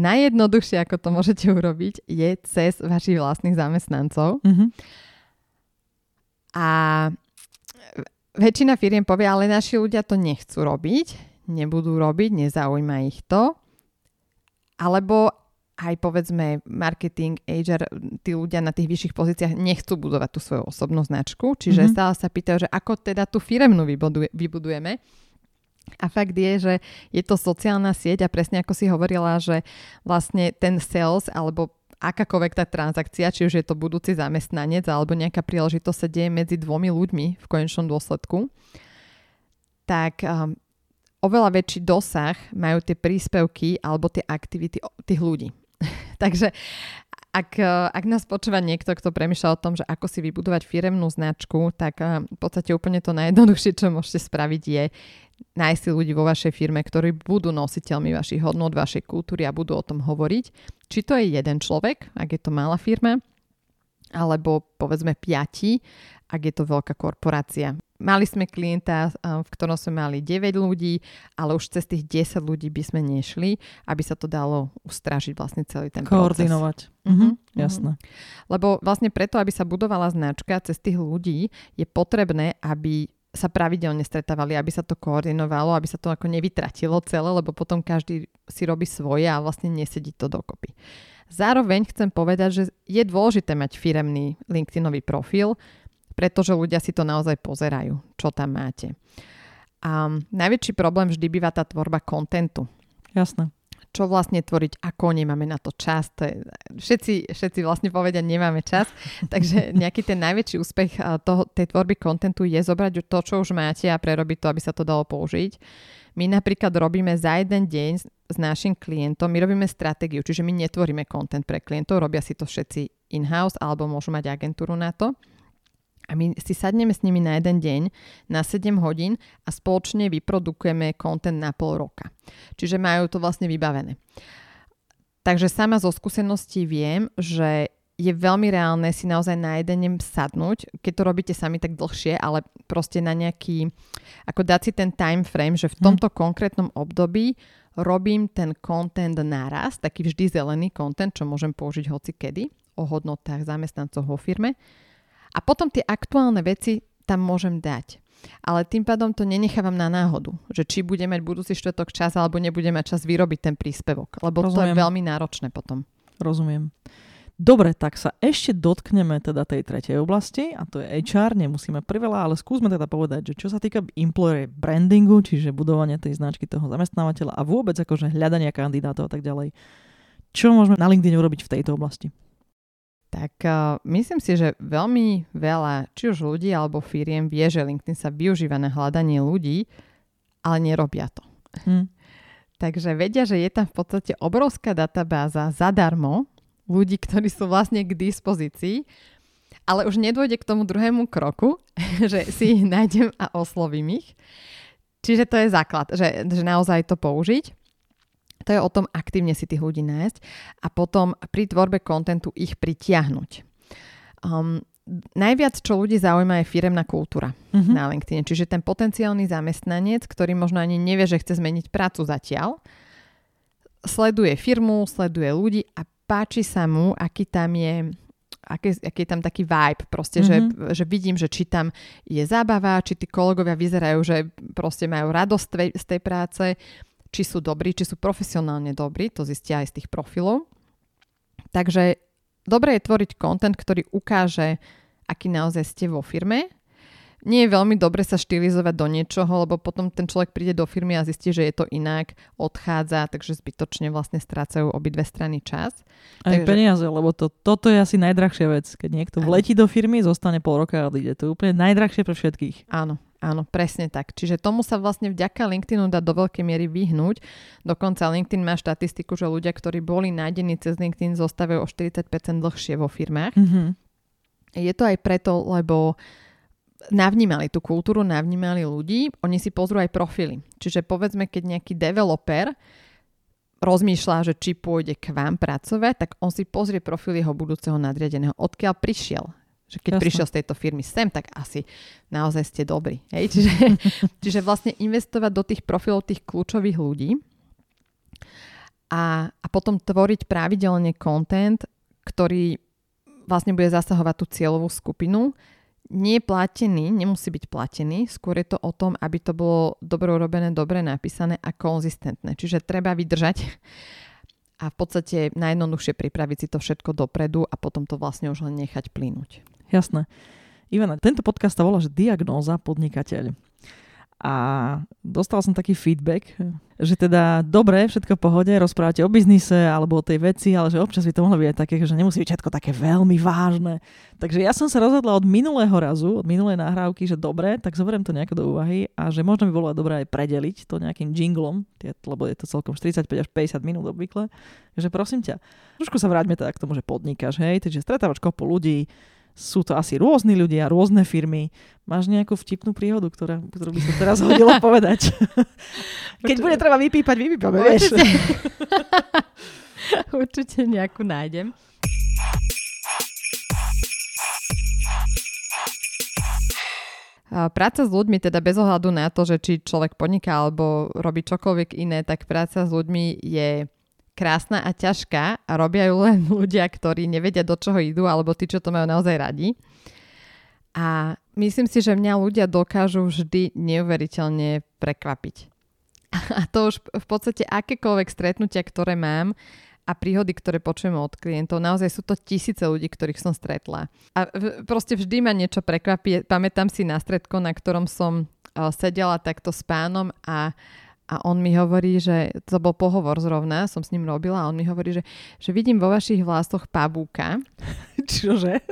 Najjednoduchšie, ako to môžete urobiť, je cez vašich vlastných zamestnancov. A väčšina firiem povie, ale naši ľudia to nechcú robiť, nebudú robiť, nezaujíma ich to. Alebo aj povedzme marketing, HR, tí ľudia na tých vyšších pozíciách nechcú budovať tú svoju osobnú značku. Čiže stále sa pýtajú, že ako teda tú firemnú vybudujeme. A fakt je, že je to sociálna sieť a presne ako si hovorila, že vlastne ten sales alebo akákoľvek tá transakcia, či už je to budúci zamestnanec alebo nejaká príležitosť sa deje medzi dvomi ľuďmi v konečnom dôsledku, tak oveľa väčší dosah majú tie príspevky alebo tie aktivity tých ľudí. Takže ak nás počúva niekto, kto premýšľa o tom, že ako si vybudovať firemnú značku, tak v podstate úplne to najjednoduchšie, čo môžete spraviť je nájsť si ľudí vo vašej firme, ktorí budú nositeľmi vašich hodnôt, vašej kultúry a budú o tom hovoriť. Či to je jeden človek, ak je to malá firma, alebo povedzme 5, ak je to veľká korporácia. Mali sme klienta, v ktorom sme mali 9 ľudí, ale už cez tých 10 ľudí by sme nešli, aby sa to dalo ustražiť vlastne celý ten koordinovať. Proces. Jasné. Lebo vlastne preto, aby sa budovala značka cez tých ľudí, je potrebné, aby sa pravidelne stretávali, aby sa to koordinovalo, aby sa to ako nevytratilo celé, lebo potom každý si robí svoje a vlastne nesedí to dokopy. Zároveň chcem povedať, že je dôležité mať firemný LinkedInový profil, pretože ľudia si to naozaj pozerajú, čo tam máte. A najväčší problém vždy býva tá tvorba kontentu. Jasné. Čo vlastne tvoriť, ako nemáme na to čas. To je, všetci vlastne povedia, nemáme čas. Takže nejaký ten najväčší úspech tej tvorby kontentu je zobrať to, čo už máte a prerobiť to, aby sa to dalo použiť. My napríklad robíme za jeden deň s našim klientom, my robíme stratégiu, čiže my netvoríme kontent pre klientov, robia si to všetci in-house alebo môžu mať agentúru na to. A my si sadneme s nimi na jeden deň, na 7 hodín a spoločne vyprodukujeme content na pol roka. Čiže majú to vlastne vybavené. Takže sama zo skúseností viem, že je veľmi reálne si naozaj na jeden deň sadnúť, keď to robíte sami tak dlhšie, ale proste na nejaký, ako dať si ten time frame, že v tomto konkrétnom období robím ten content naraz, taký vždy zelený content, čo môžem použiť hocikedy, o hodnotách zamestnancov vo firme. A potom tie aktuálne veci tam môžem dať. Ale tým pádom to nenechávam na náhodu, že či budem mať budúci štvrtok čas, alebo nebudem mať čas vyrobiť ten príspevok. Lebo Rozumiem. To je veľmi náročné potom. Rozumiem. Dobre, tak sa ešte dotkneme teda tej tretej oblasti a to je HR, nemusíme priveľa, ale skúsme teda povedať, že čo sa týka employer brandingu, čiže budovania tej značky toho zamestnávateľa a vôbec akože hľadania kandidátov a tak ďalej. Čo môžeme na LinkedIn urobiť v tejto oblasti? Tak myslím si, že veľmi veľa, či už ľudí alebo firiem vie, že LinkedIn sa využíva na hľadanie ľudí, ale nerobia to. Takže vedia, že je tam v podstate obrovská databáza zadarmo ľudí, ktorí sú vlastne k dispozícii, ale už nedôjde k tomu druhému kroku, že si ich nájdem a oslovím ich. Čiže to je základ, že naozaj to použiť. To je o tom aktívne si tých ľudí nájsť a potom pri tvorbe kontentu ich pritiahnuť. Najviac, čo ľudí zaujíma, je firemná kultúra na LinkedIne. Čiže ten potenciálny zamestnanec, ktorý možno ani nevie, že chce zmeniť prácu zatiaľ, sleduje firmu, sleduje ľudí a páči sa mu, aký je tam taký vibe, proste, že vidím, že či tam je zábava, či tí kolegovia vyzerajú, že proste majú radosť z tej práce, či sú dobrí, či sú profesionálne dobrí, to zistia aj z tých profilov. Takže dobre je tvoriť content, ktorý ukáže, aký naozaj ste vo firme. Nie je veľmi dobre sa štylizovať do niečoho, lebo potom ten človek príde do firmy a zistí, že je to inak, odchádza, takže zbytočne vlastne strácajú obidve strany čas. Aj takže peniaze, lebo toto je asi najdrahšia vec. Keď niekto vletí do firmy, zostane pol roka a ide. To je úplne najdrahšie pre všetkých. Áno. Áno, presne tak. Čiže tomu sa vlastne vďaka LinkedInu dá do veľkej miery vyhnúť. Dokonca LinkedIn má štatistiku, že ľudia, ktorí boli nájdení cez LinkedIn, zostávajú o 40% dlhšie vo firmách. Mm-hmm. Je to aj preto, lebo navnímali tú kultúru, navnímali ľudí, oni si pozrú aj profily. Čiže povedzme, keď nejaký developer rozmýšľa, že či pôjde k vám pracovať, tak on si pozrie profil jeho budúceho nadriadeného, odkiaľ prišiel. Že keď prišiel z tejto firmy sem, tak asi naozaj ste dobrí. Hej? Čiže vlastne investovať do tých profilov tých kľúčových ľudí a potom tvoriť pravidelne content, ktorý vlastne bude zasahovať tú cieľovú skupinu. Nie je platený, nemusí byť platený, skôr je to o tom, aby to bolo dobre urobené, dobre napísané a konzistentné. Čiže treba vydržať a v podstate najjednoduchšie pripraviť si to všetko dopredu a potom to vlastne už len nechať plynúť. Jasné. Ivana, tento podcast sa volá, že Diagnóza podnikateľ. A dostal som taký feedback, že teda dobre, všetko v pohode, rozprávate o biznise alebo o tej veci, ale že občas by to mohlo byť aj také, že nemusí byť všetko také veľmi vážne. Takže ja som sa rozhodla od minulého razu, od minulej nahrávky, že dobre, tak zoberiem to nejako do úvahy a že možno by bolo dobré aj predeliť to nejakým jinglom, lebo je to celkom 45 až 50 minút obvykle. Takže prosím ťa, trošku sa vráťme teda k tomu, že podnikáš, hej, takže stretávaš kopu ľudí, sú to asi rôzni ľudia, rôzne firmy. Máš nejakú vtipnú príhodu, ktorú by som teraz hodila povedať? Keď bude treba vypípať, vypípame, vieš. Určite nejakú nájdem. Práca s ľuďmi, teda bez ohľadu na to, že či človek podniká alebo robí čokoľvek iné, tak práca s ľuďmi je krásna a ťažká a robia ju len ľudia, ktorí nevedia, do čoho idú, alebo tí, čo to majú naozaj radi. A myslím si, že mňa ľudia dokážu vždy neuveriteľne prekvapiť. A to už v podstate akékoľvek stretnutia, ktoré mám a príhody, ktoré počujem od klientov, naozaj sú to tisíce ľudí, ktorých som stretla. A proste vždy ma niečo prekvapí. Pamätám si na stretko, na ktorom som sedela takto s pánom a on mi hovorí, že to bol pohovor zrovna, som s ním robila a on mi hovorí, že vidím vo vašich vlasoch pavúka. Čože?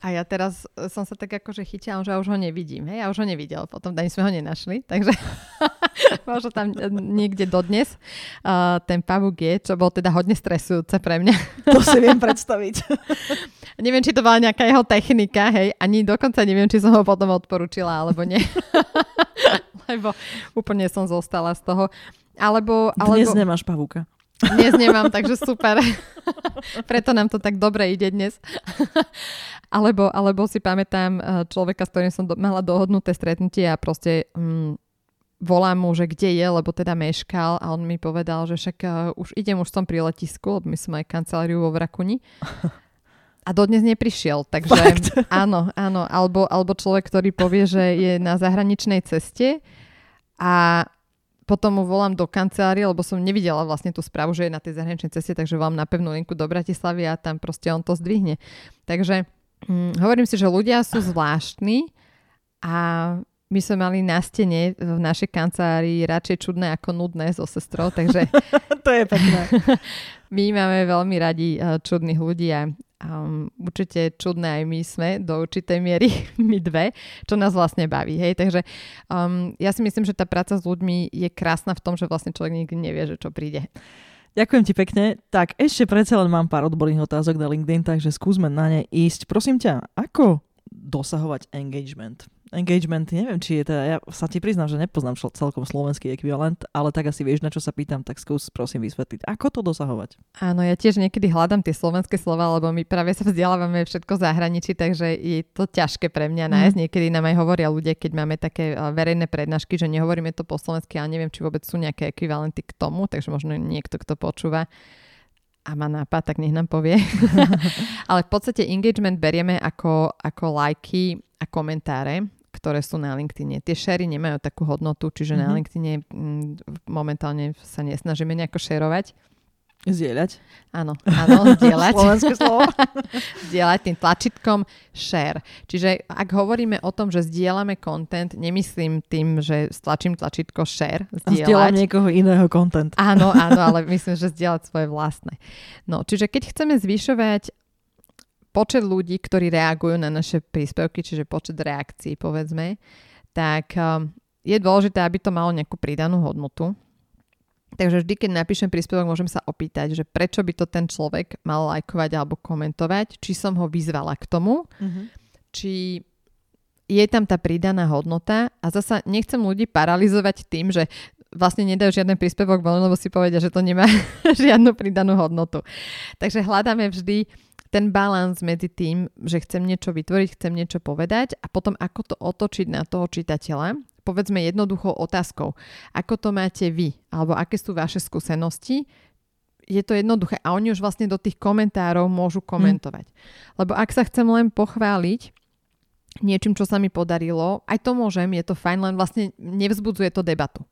A ja teraz som sa tak akože chytila, že ja už ho nevidím. Hej? Ja už ho nevidel, potom ani sme ho nenašli. Takže možno tam niekde dodnes ten pavúk je, čo bolo teda hodne stresujúce pre mňa. To si viem predstaviť. Neviem, či to bola nejaká jeho technika, hej, ani dokonca neviem, či som ho potom odporúčila, alebo nie. Lebo úplne som zostala z toho. Alebo dnes nemáš pavúka. Dnes nemám, takže super. Preto nám to tak dobre ide dnes. Alebo si pamätám človeka, s ktorým som mala dohodnuté stretnutie a proste volám mu, že kde je, lebo teda meškal a on mi povedal, že však už idem, už som pri letisku, lebo my sme aj kanceláriu vo Vrakuni. A dodnes neprišiel, takže fakt? áno. Alebo človek, ktorý povie, že je na zahraničnej ceste a potom mu volám do kancelárie, lebo som nevidela vlastne tú správu, že je na tej zahraničnej ceste, takže volám na pevnú linku do Bratislavy a tam proste on to zdvihne. Takže hovorím si, že ľudia sú zvláštni a my sme mali na stene v našej kancelárii radšej čudné ako nudné so sestrou, takže to je pekné. My máme veľmi radi čudných ľudí a určite čudné aj my sme do určitej miery, my dve, čo nás vlastne baví, hej, takže ja si myslím, že tá práca s ľuďmi je krásna v tom, že vlastne človek nikdy nevie, že čo príde. Ďakujem ti pekne. Tak ešte predsa len mám pár odborných otázok na LinkedIn, takže skúsme na ne ísť. Prosím ťa, ako dosahovať engagement? Engagement, neviem, či je teda, ja sa ti priznám, že nepoznám celkom slovenský ekvivalent, ale tak asi vieš, na čo sa pýtam, tak skús prosím vysvetliť, ako to dosahovať. Áno, ja tiež niekedy hľadám tie slovenské slova, lebo my práve sa vzdelávame všetko v zahraničí, takže je to ťažké pre mňa nájsť. Niekedy nám aj hovoria ľudia, keď máme také verejné prednášky, že nehovoríme to po slovensky, ale neviem, či vôbec sú nejaké ekvivalenty k tomu, takže možno niekto, kto počúva a má nápad, tak nech nám povie. Ale v podstate engagement berieme ako lajky a komentáre, ktoré sú na LinkedIne. Tie šery nemajú takú hodnotu, čiže na LinkedIne momentálne sa nesnažíme nejako šerovať. Zdieľať. Áno, zdieľať. Slovenské slovo. Zdieľať tým tlačítkom share. Čiže ak hovoríme o tom, že zdieľame content, nemyslím tým, že stlačím tlačítko share, zdieľať. A zdieľam niekoho iného content. Áno, ale myslím, že zdieľať svoje vlastné. No, čiže keď chceme zvyšovať počet ľudí, ktorí reagujú na naše príspevky, čiže počet reakcií, povedzme, tak je dôležité, aby to malo nejakú pridanú hodnotu. Takže vždy, keď napíšem príspevok, môžem sa opýtať, že prečo by to ten človek mal lajkovať alebo komentovať, či som ho vyzvala k tomu, či je tam tá pridaná hodnota. A zasa nechcem ľudí paralizovať tým, že vlastne nedajú žiaden príspevok voľne, lebo si povedia, že to nemá žiadnu pridanú hodnotu. Takže hľadáme vždy ten balans medzi tým, že chcem niečo vytvoriť, chcem niečo povedať a potom ako to otočiť na toho čitateľa, povedzme jednoduchou otázkou. Ako to máte vy? Alebo aké sú vaše skúsenosti? Je to jednoduché a oni už vlastne do tých komentárov môžu komentovať. Lebo ak sa chcem len pochváliť niečím, čo sa mi podarilo, aj to môžem, je to fajn, len vlastne nevzbudzuje to debatu.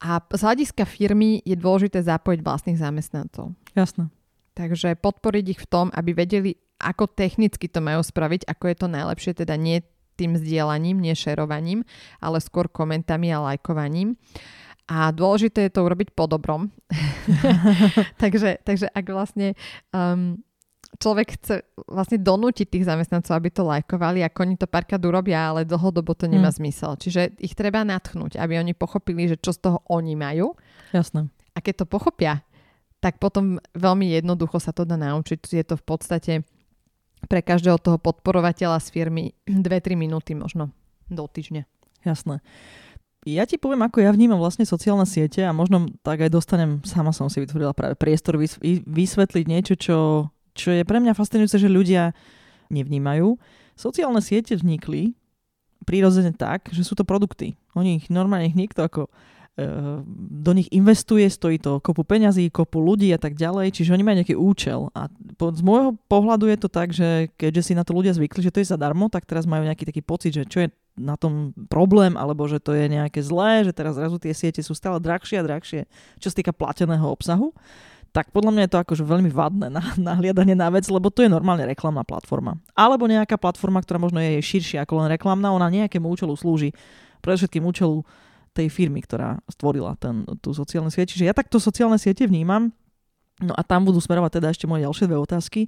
A z hľadiska firmy je dôležité zapojiť vlastných zamestnancov. Jasné. Takže podporiť ich v tom, aby vedeli, ako technicky to majú spraviť, ako je to najlepšie, teda nie tým zdieľaním, nie šerovaním, ale skôr komentami a lajkovaním. A dôležité je to urobiť po dobrom. takže ak vlastne človek chce vlastne donútiť tých zamestnancov, aby to lajkovali, ako oni to párkrát urobia, ale dlhodobo to nemá zmysel. Čiže ich treba natchnúť, aby oni pochopili, že čo z toho oni majú. Jasné. A keď to pochopia, tak potom veľmi jednoducho sa to dá naučiť. Je to v podstate pre každého toho podporovateľa z firmy 2-3 minúty možno do týždňa. Jasné. Ja ti poviem, ako ja vnímam vlastne sociálne siete a možno tak aj dostanem, sama som si vytvorila práve priestor vysvetliť niečo, čo je pre mňa fascinujúce, že ľudia nevnímajú. Sociálne siete vznikli prirodzene tak, že sú to produkty. Oni ich normálne niekto ako do nich investuje, stojí to kopu peňazí, kopu ľudí a tak ďalej, čiže oni majú nejaký účel. A z môjho pohľadu je to tak, že keďže si na to ľudia zvykli, že to je zadarmo, tak teraz majú nejaký taký pocit, že čo je na tom problém, alebo že to je nejaké zlé, že teraz zrazu tie siete sú stále drahšie a drahšie, čo sa týka plateného obsahu. Tak podľa mňa je to akože veľmi vadné nahliadanie na vec, lebo to je normálne reklamná platforma. Alebo nejaká platforma, ktorá možno je širšia ako len reklamná, ona nejakému účelu slúži, predovšetkým účelu tej firmy, ktorá stvorila tú sociálnu sieť. Čiže ja takto sociálne siete vnímam. No a tam budú smerovať teda ešte moje ďalšie dve otázky.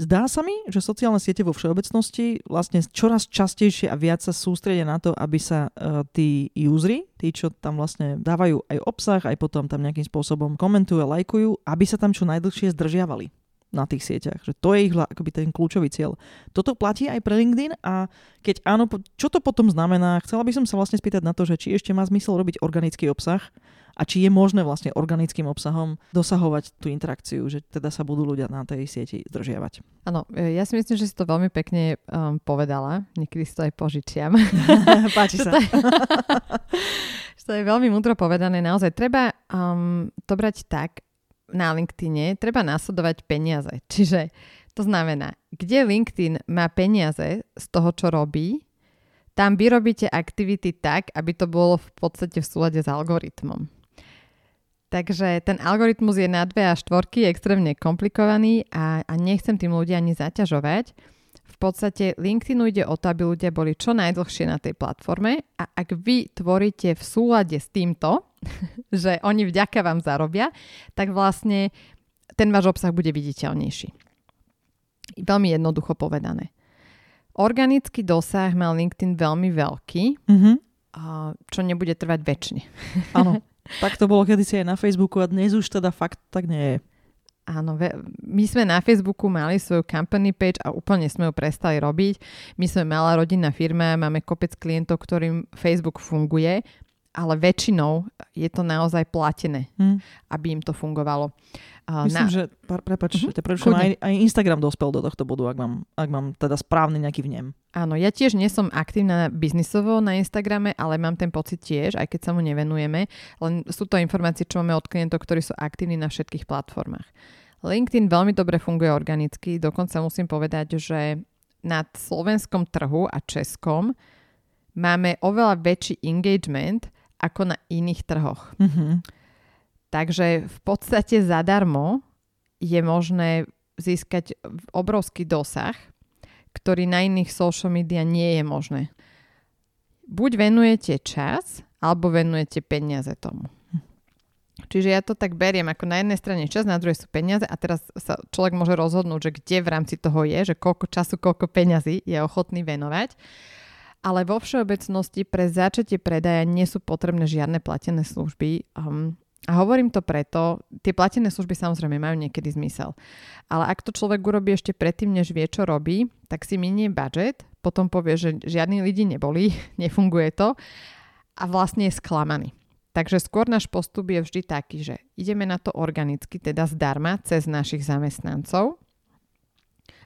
Zdá sa mi, že sociálne siete vo všeobecnosti vlastne čoraz častejšie a viac sa sústredia na to, aby sa tí useri, tí, čo tam vlastne dávajú aj obsah, aj potom tam nejakým spôsobom komentujú a lajkujú, aby sa tam čo najdlhšie zdržiavali na tých sieťach. Že to je ich akoby ten kľúčový cieľ. Toto platí aj pre LinkedIn a keď áno, čo to potom znamená? Chcela by som sa vlastne spýtať na to, že či ešte má zmysel robiť organický obsah a či je možné vlastne organickým obsahom dosahovať tú interakciu, že teda sa budú ľudia na tej sieti zdržiavať. Áno, ja si myslím, že si to veľmi pekne povedala. Niekedy si to aj požičiam. Páči sa. To je veľmi múdro povedané. Naozaj treba to brať tak, na LinkedIne treba nasledovať peniaze. Čiže to znamená, kde LinkedIn má peniaze z toho, čo robí, tam vy robíte aktivity tak, aby to bolo v podstate v súlade s algoritmom. Takže ten algoritmus je na 2 a 4, extrémne komplikovaný a nechcem tým ľudia ani zaťažovať. V podstate LinkedInu ide o to, aby ľudia boli čo najdlhšie na tej platforme a ak vy tvoríte v súlade s týmto, že oni vďaka vám zarobia, tak vlastne ten váš obsah bude viditeľnejší. Veľmi jednoducho povedané. Organický dosah mal LinkedIn veľmi veľký, čo nebude trvať večne. Áno, tak to bolo kedysi aj na Facebooku a dnes už teda fakt tak nie je. Áno, my sme na Facebooku mali svoju company page a úplne sme ju prestali robiť. My sme malá rodinná firma, máme kopec klientov, ktorým Facebook funguje, ale väčšinou je to naozaj platené, aby im to fungovalo. Myslím, že aj Instagram dospel do tohto bodu, ak mám teda správny nejaký vnem. Áno, ja tiež nie som aktívna biznisovo na Instagrame, ale mám ten pocit tiež, aj keď sa mu nevenujeme. Len sú to informácie, čo máme od klientov, ktorí sú aktívni na všetkých platformách. LinkedIn veľmi dobre funguje organicky. Dokonca musím povedať, že na slovenskom trhu a českom máme oveľa väčší engagement ako na iných trhoch. Mhm. Takže v podstate zadarmo je možné získať obrovský dosah, ktorý na iných social media nie je možné. Buď venujete čas, alebo venujete peniaze tomu. Čiže ja to tak beriem, ako na jednej strane čas, na druhej sú peniaze a teraz sa človek môže rozhodnúť, že kde v rámci toho je, že koľko času, koľko peňazí je ochotný venovať. ale vo všeobecnosti pre začatie predaja nie sú potrebné žiadne platené služby. A hovorím to preto, tie platené služby samozrejme majú niekedy zmysel. Ale ak to človek urobí ešte predtým, než vie, čo robí, tak si minie budžet, potom povie, že žiadni lidi neboli, nefunguje to a vlastne je sklamaný. Takže skôr náš postup je vždy taký, že ideme na to organicky, teda zdarma, cez našich zamestnancov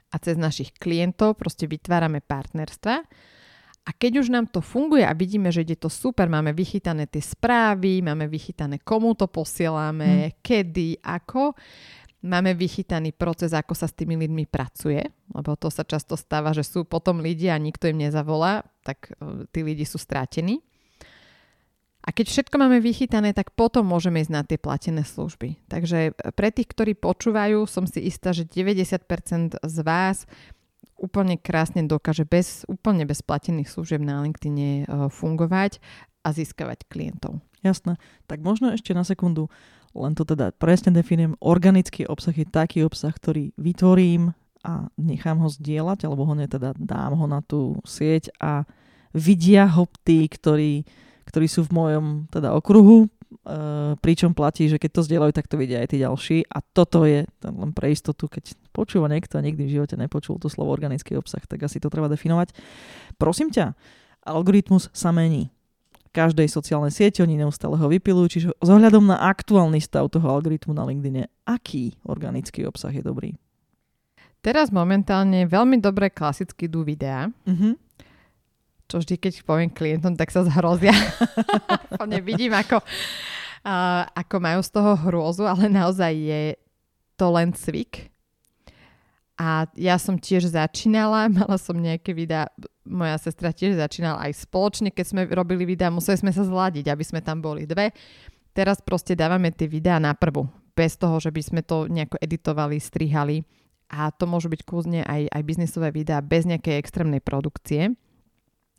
a cez našich klientov, proste vytvárame partnerstva. A keď už nám to funguje a vidíme, že ide to super, máme vychytané tie správy, máme vychytané, komu to posielame, kedy, ako, máme vychytaný proces, ako sa s tými ľuďmi pracuje, lebo to sa často stáva, že sú potom ľudia a nikto im nezavolá, tak tí ľudia sú strátení. A keď všetko máme vychytané, tak potom môžeme ísť na tie platené služby. Takže pre tých, ktorí počúvajú, som si istá, že 90% z vás úplne krásne dokáže bez platených služieb na LinkedIne fungovať a získavať klientov. Jasné. Tak možno ešte na sekundu, len to teda presne definujem, organický obsah je taký obsah, ktorý vytvorím a nechám ho zdieľať, alebo ho teda dám ho na tú sieť a vidia ho tí, ktorí sú v mojom teda okruhu, pričom platí, že keď to zdieľajú, tak to vidia aj tí ďalší. A toto je len pre istotu, keď počúva niekto a nikdy v živote nepočul to slovo organický obsah, tak asi to treba definovať. Prosím ťa, algoritmus sa mení. Každej sociálnej siete oni neustále ho vypilujú, čiže s ohľadom na aktuálny stav toho algoritmu na LinkedIne, aký organický obsah je dobrý? Teraz momentálne veľmi dobre klasicky idú videá, čo vždy, keď poviem klientom, tak sa zhrozia. Nevidím, ako majú z toho hrôzu, ale naozaj je to len cvik. A ja som tiež začínala, mala som nejaké videá, moja sestra tiež začínala aj spoločne, keď sme robili videá, museli sme sa zladiť, aby sme tam boli dve. Teraz proste dávame tie videá na prvú, bez toho, že by sme to nejako editovali, strihali. A to môžu byť kľudne aj biznisové videá bez nejakej extrémnej produkcie.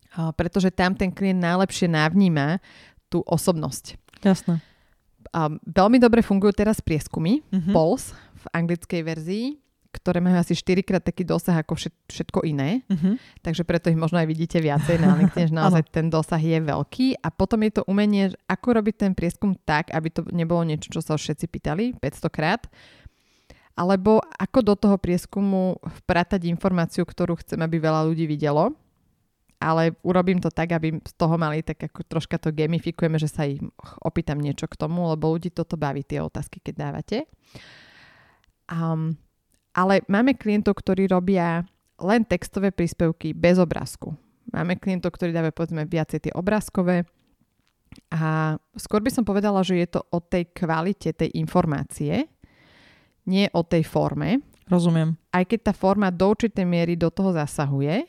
Pretože tam ten klient najlepšie navníma tú osobnosť. Jasné. Veľmi dobre fungujú teraz prieskumy, polls v anglickej verzii, ktoré majú asi 4-krát taký dosah ako všetko iné. Takže preto ich možno aj vidíte viacej na LinkedIn, že naozaj ten dosah je veľký. A potom je to umenie, ako robiť ten prieskum tak, aby to nebolo niečo, čo sa všetci pýtali 500-krát, alebo ako do toho prieskumu vpratať informáciu, ktorú chcem, aby veľa ľudí videlo. Ale urobím to tak, aby z toho mali tak ako troška to gamifikujeme, že sa im opýtam niečo k tomu, lebo ľudí toto baví, tie otázky, keď dávate. Ale máme klientov, ktorí robia len textové príspevky bez obrázku. Máme klientov, ktorí dávajú povedzme viacej tie obrázkové a skôr by som povedala, že je to o tej kvalite tej informácie, nie o tej forme. Rozumiem. Aj keď tá forma do určitej miery do toho zasahuje,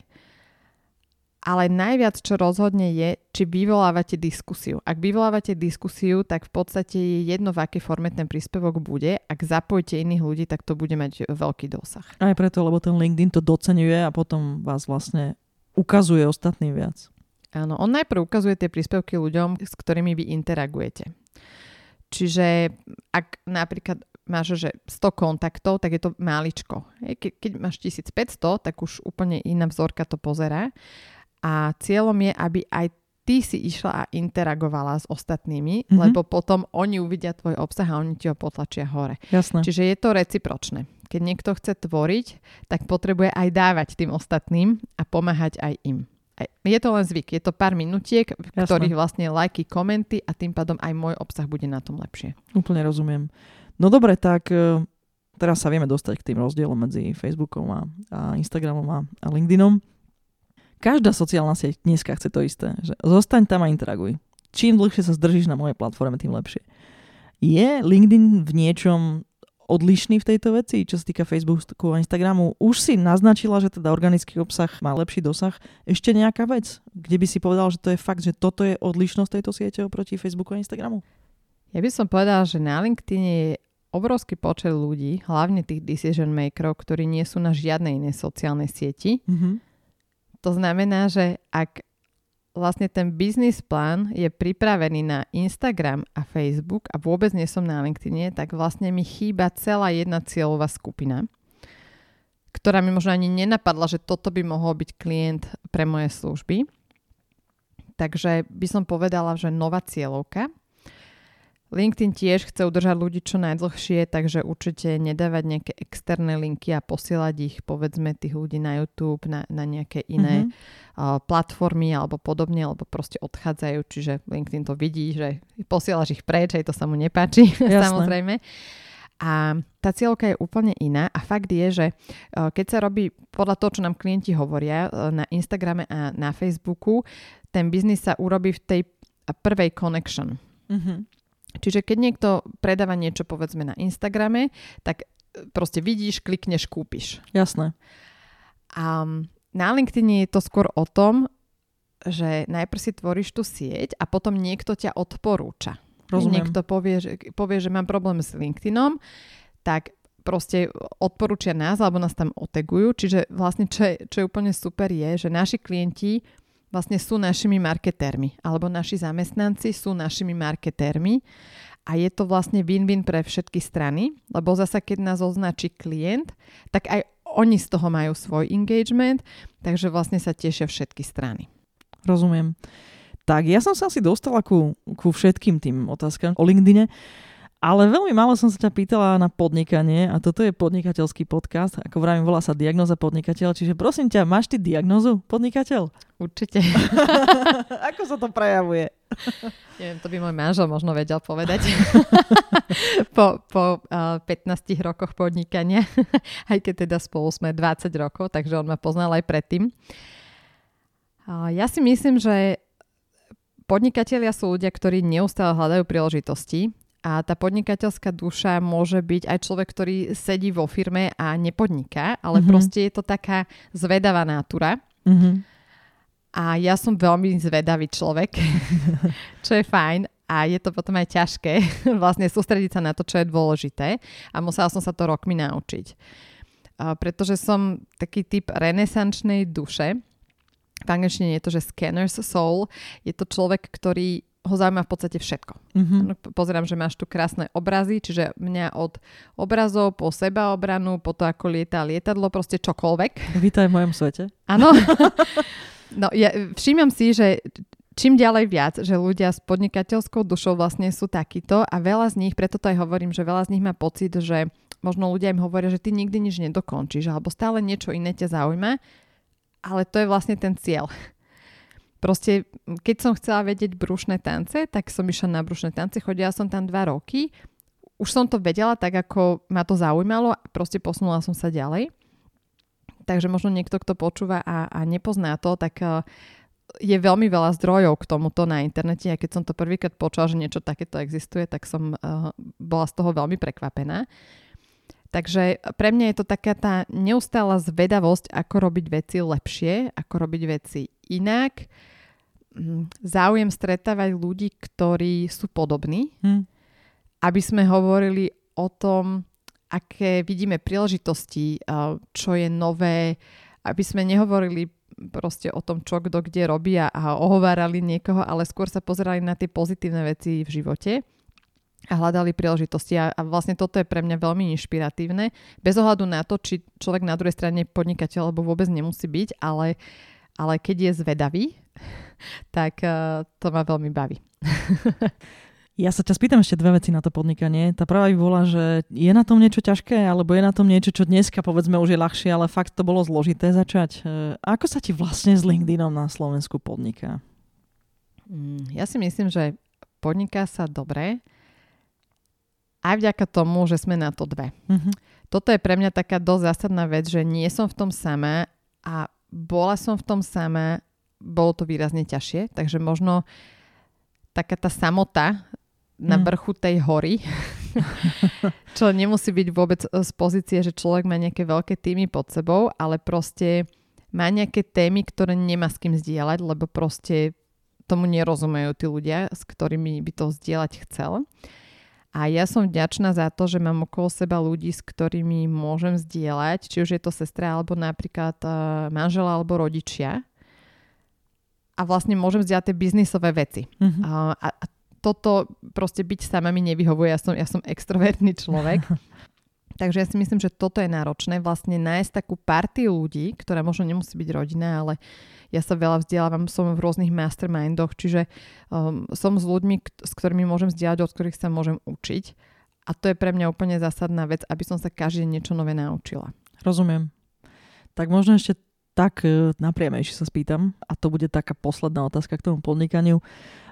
ale najviac, čo rozhodne je, či vyvolávate diskusiu. Ak vyvolávate diskusiu, tak v podstate je jedno, v akej forme ten príspevok bude. Ak zapojíte iných ľudí, tak to bude mať veľký dosah. Aj preto, lebo ten LinkedIn to doceňuje a potom vás vlastne ukazuje ostatným viac. Áno, on najprv ukazuje tie príspevky ľuďom, s ktorými vy interagujete. Čiže ak napríklad máš, že 100 kontaktov, tak je to máličko. Keď máš 1500, tak už úplne iná vzorka to pozerá. A cieľom je, aby aj ty si išla a interagovala s ostatnými, lebo potom oni uvidia tvoj obsah a oni ti ho potlačia hore. Jasné. Čiže je to recipročné. Keď niekto chce tvoriť, tak potrebuje aj dávať tým ostatným a pomáhať aj im. Je to len zvyk, je to pár minutiek, v ktorých vlastne lajky, komenty a tým pádom aj môj obsah bude na tom lepšie. Úplne rozumiem. No dobre, tak teraz sa vieme dostať k tým rozdielom medzi Facebookom a Instagramom a LinkedInom. Každá sociálna sieť dneska chce to isté, že zostaň tam a interaguj. Čím dlhšie sa zdržíš na mojej platforme, tým lepšie. Je LinkedIn v niečom odlišný v tejto veci, čo sa týka Facebooku a Instagramu? Už si naznačila, že teda organický obsah má lepší dosah. Ešte nejaká vec, kde by si povedal, že to je fakt, že toto je odlišnosť tejto siete oproti Facebooku a Instagramu? Ja by som povedala, že na LinkedIn je obrovský počet ľudí, hlavne tých decision makerov, ktorí nie sú na žiadnej inej sociálnej sieti. To znamená, že ak vlastne ten business plán je pripravený na Instagram a Facebook a vôbec nie som na LinkedIne, tak vlastne mi chýba celá jedna cieľová skupina, ktorá mi možno ani nenapadla, že toto by mohol byť klient pre moje služby. Takže by som povedala, že nová cieľovka. LinkedIn tiež chce udržať ľudí čo najdlhšie, takže určite nedávať nejaké externé linky a posielať ich, povedzme, tých ľudí na YouTube, na nejaké iné platformy alebo podobne, alebo proste odchádzajú, čiže LinkedIn to vidí, že posielaš ich preč, aj to sa mu nepáči, samozrejme. A tá cieľovka je úplne iná a fakt je, že keď sa robí podľa toho, čo nám klienti hovoria na Instagrame a na Facebooku, ten biznis sa urobí v tej prvej connection. Mhm. Čiže keď niekto predáva niečo, povedzme, na Instagrame, tak proste vidíš, klikneš, kúpiš. Jasné. A na LinkedIn je to skôr o tom, že najprv si tvoríš tú sieť a potom niekto ťa odporúča. Rozumiem. Niekto povie, že mám problém s LinkedInom, tak proste odporúčia nás alebo nás tam otagujú. Čiže vlastne, čo je úplne super je, že naši klienti vlastne sú našimi marketérmi, alebo naši zamestnanci sú našimi marketérmi a je to vlastne win-win pre všetky strany, lebo zasa keď nás označí klient, tak aj oni z toho majú svoj engagement, takže vlastne sa tešia všetky strany. Rozumiem. Tak ja som sa asi dostala ku všetkým tým otázkam o LinkedIne, ale veľmi málo som sa ťa pýtala na podnikanie a toto je podnikateľský podcast. Ako vravím, volá sa Diagnóza podnikateľ, čiže prosím ťa, máš ty diagnózu podnikateľ? Určite. Ako sa to prejavuje? Neviem, to by môj manžel možno vedel povedať. po 15 rokoch podnikania, aj keď teda spolu sme 20 rokov, takže on ma poznal aj predtým. Ja si myslím, že podnikatelia sú ľudia, ktorí neustále hľadajú príležitosti. A tá podnikateľská duša môže byť aj človek, ktorý sedí vo firme a nepodniká, ale proste je to taká zvedavá nátura. A ja som veľmi zvedavý človek, čo je fajn. A je to potom aj ťažké vlastne sústrediť sa na to, čo je dôležité. A musela som sa to rokmi naučiť. Pretože som taký typ renesančnej duše. V angličtine je to, že scanner's soul. Je to človek, ktorý ho zaujíma v podstate všetko. Pozerám, že máš tu krásne obrazy, čiže mňa od obrazov po sebaobranu, po to, ako lietá lietadlo, proste čokoľvek. Vítaj v mojom svete. Áno. No, ja všímam si, že čím ďalej viac, že ľudia s podnikateľskou dušou vlastne sú takíto a veľa z nich, preto to aj hovorím, že veľa z nich má pocit, že možno ľudia im hovoria, že ty nikdy nič nedokončíš, alebo stále niečo iné ťa zaujíma, ale to je vlastne ten cieľ. Proste, keď som chcela vedieť brušné tance, tak som išla na brušné tance, chodila som tam 2 roky. Už som to vedela tak, ako ma to zaujímalo a proste posunula som sa ďalej. Takže možno niekto, kto počúva a nepozná to, tak je veľmi veľa zdrojov k tomuto na internete. A keď som to prvýkrát počula, že niečo takéto existuje, tak som bola z toho veľmi prekvapená. Takže pre mňa je to taká tá neustála zvedavosť, ako robiť veci lepšie, ako robiť veci inak. Záujem stretávať ľudí, ktorí sú podobní, aby sme hovorili o tom, aké vidíme príležitosti, čo je nové, aby sme nehovorili proste o tom, čo kto kde robí a ohovárali niekoho, ale skôr sa pozerali na tie pozitívne veci v živote a hľadali príležitosti a vlastne toto je pre mňa veľmi inšpiratívne. Bez ohľadu na to, či človek na druhej strane podnikateľ alebo vôbec nemusí byť, ale keď je zvedavý, tak to ma veľmi baví. Ja sa ťa spýtam ešte 2 veci na to podnikanie. Tá prvá by bola, že je na tom niečo ťažké alebo je na tom niečo, čo dneska povedzme už je ľahšie, ale fakt to bolo zložité začať. Ako sa ti vlastne s LinkedInom na Slovensku podniká? Ja si myslím, že podniká sa dobre. Aj vďaka tomu, že sme na to 2. Toto je pre mňa taká dosť zásadná vec, že nie som v tom sama a bola som v tom sama, bolo to výrazne ťažšie, takže možno taká tá samota na vrchu tej hory, čo nemusí byť vôbec z pozície, že človek má nejaké veľké týmy pod sebou, ale proste má nejaké témy, ktoré nemá s kým zdieľať, lebo proste tomu nerozumejú tí ľudia, s ktorými by to zdieľať chcel. A ja som vďačná za to, že mám okolo seba ľudí, s ktorými môžem zdieľať, či už je to sestra, alebo napríklad manžela, alebo rodičia. A vlastne môžem zdieľať tie biznisové veci. A toto proste byť sama mi nevyhovuje. Ja som extrovertný človek. Takže ja si myslím, že toto je náročné. Vlastne nájsť takú partiu ľudí, ktorá možno nemusí byť rodina, ale Ja sa veľa vzdelávam, som v rôznych mastermindoch, čiže som s ľuďmi, s ktorými môžem vzdielať, od ktorých sa môžem učiť. A to je pre mňa úplne zásadná vec, aby som sa každý deň niečo nové naučila. Rozumiem. Tak možno ešte tak napriamejšie sa spýtam, a to bude taká posledná otázka k tomu podnikaniu.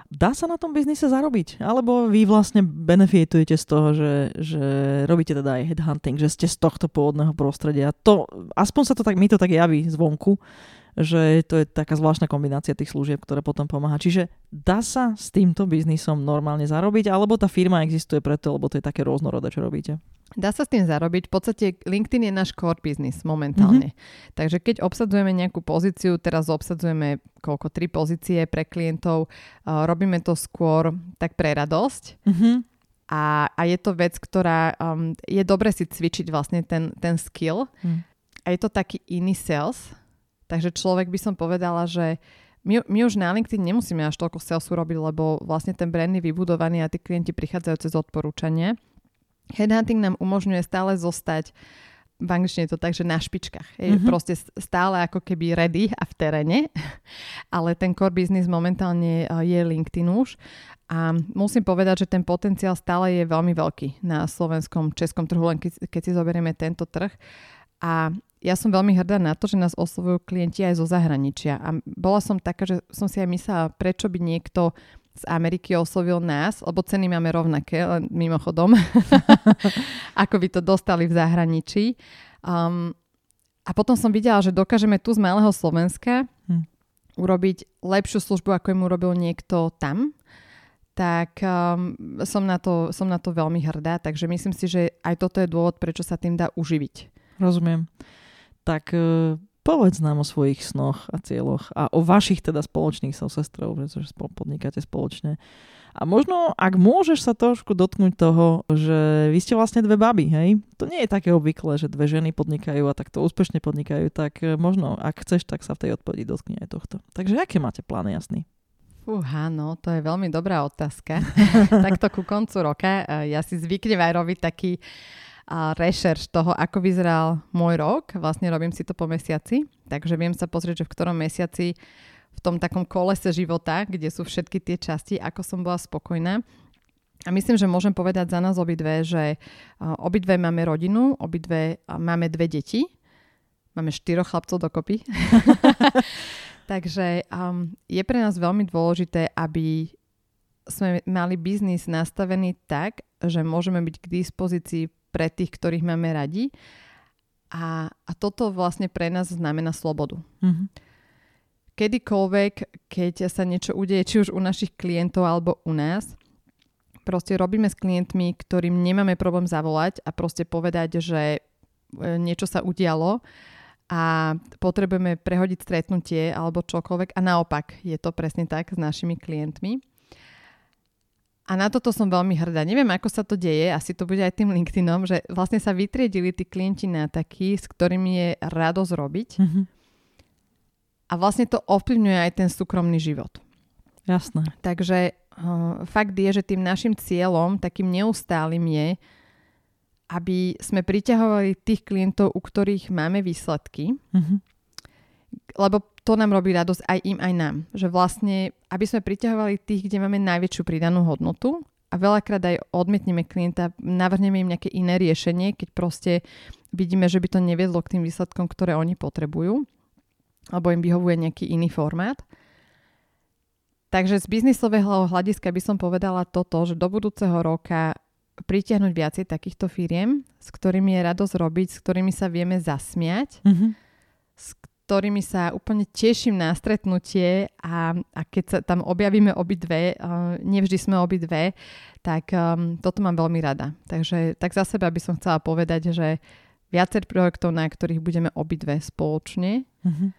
Dá sa na tom biznise zarobiť? Alebo vy vlastne benefitujete z toho, že robíte teda aj headhunting, že ste z tohto pôvodného prostredia. To, aspoň sa to tak, mi to tak javí zvonku, že to je taká zvláštna kombinácia tých služieb, ktoré potom pomáha. Čiže dá sa s týmto biznisom normálne zarobiť? Alebo tá firma existuje preto, lebo to je také rôznorodé, čo robíte? Dá sa s tým zarobiť. V podstate LinkedIn je náš core business momentálne. Mm-hmm. Takže keď obsadzujeme nejakú pozíciu, teraz obsadzujeme 3 pozície pre klientov, robíme to skôr tak pre radosť. Mm-hmm. A je to vec, ktorá je dobre si cvičiť vlastne ten skill. Mm. A je to taký iný sales. Takže človek by som povedala, že my už na LinkedIn nemusíme až toľko salesu robiť, lebo vlastne ten brand je vybudovaný a tí klienti prichádzajú cez odporúčanie. Headhunting nám umožňuje stále zostať, v angličtine je to tak, že na špičkách. Je proste stále ako keby ready a v teréne, ale ten core business momentálne je LinkedIn už. A musím povedať, že ten potenciál stále je veľmi veľký na slovenskom, českom trhu, len keď si zoberieme tento trh. A ja som veľmi hrdá na to, že nás oslovujú klienti aj zo zahraničia. A bola som taká, že som si aj myslela, prečo by niekto z Ameriky oslovil nás, lebo ceny máme rovnaké, len mimochodom, ako by to dostali v zahraničí. A potom som videla, že dokážeme tu z malého Slovenska urobiť lepšiu službu, ako im urobil niekto tam. Tak som na to veľmi hrdá, takže myslím si, že aj toto je dôvod, prečo sa tým dá uživiť. Rozumiem. Tak povedz nám o svojich snoch a cieľoch a o vašich teda spoločných sestrov, pretože podnikáte spoločne. A možno, ak môžeš sa trošku dotknúť toho, že vy ste vlastne dve baby, hej? To nie je také obvyklé, že dve ženy podnikajú a takto úspešne podnikajú, tak možno, ak chceš, tak sa v tej odpovedi dotkni aj tohto. Takže aké máte plány, jasný? No, to je veľmi dobrá otázka. Takto ku koncu roka ja si zvyknem aj robiť taký rešerš toho, ako vyzeral môj rok. Vlastne robím si to po mesiaci, takže viem sa pozrieť, že v ktorom mesiaci v tom takom kolese života, kde sú všetky tie časti, ako som bola spokojná. A myslím, že môžem povedať za nás obidve, že obidve máme rodinu, obidve máme dve deti. Máme 4 chlapcov dokopy. Takže je pre nás veľmi dôležité, aby sme mali biznis nastavený tak, že môžeme byť k dispozícii pre tých, ktorých máme radi. A toto vlastne pre nás znamená slobodu. Mm-hmm. Kedykoľvek, keď sa niečo udeje, či už u našich klientov alebo u nás, proste robíme s klientmi, ktorým nemáme problém zavolať a proste povedať, že niečo sa udialo a potrebujeme prehodiť stretnutie alebo čokoľvek. A naopak je to presne tak s našimi klientmi. A na toto som veľmi hrdá. Neviem, ako sa to deje, asi to bude aj tým LinkedInom, že vlastne sa vytriedili tí klienti na takí, s ktorými je radosť robiť. Mm-hmm. A vlastne to ovplyvňuje aj ten súkromný život. Jasné. Takže fakt je, že tým našim cieľom, takým neustálym je, aby sme priťahovali tých klientov, u ktorých máme výsledky. Mm-hmm. Lebo to nám robí radosť aj im, aj nám. Že vlastne, aby sme priťahovali tých, kde máme najväčšiu pridanú hodnotu a veľakrát aj odmietneme klienta, navrhneme im nejaké iné riešenie, keď proste vidíme, že by to neviedlo k tým výsledkom, ktoré oni potrebujú, alebo im vyhovuje nejaký iný formát. Takže z biznisového hľadiska by som povedala toto, že do budúceho roka pritiahnuť viacej takýchto firiem, s ktorými je radosť robiť, s ktorými sa vieme zasmiať, mm-hmm. s ktorými sa úplne teším na stretnutie a keď sa tam objavíme obidve, nevždy sme obidve, tak toto mám veľmi rada. Takže tak za seba by som chcela povedať, že viacer projektov, na ktorých budeme obidve spoločne. Mm-hmm.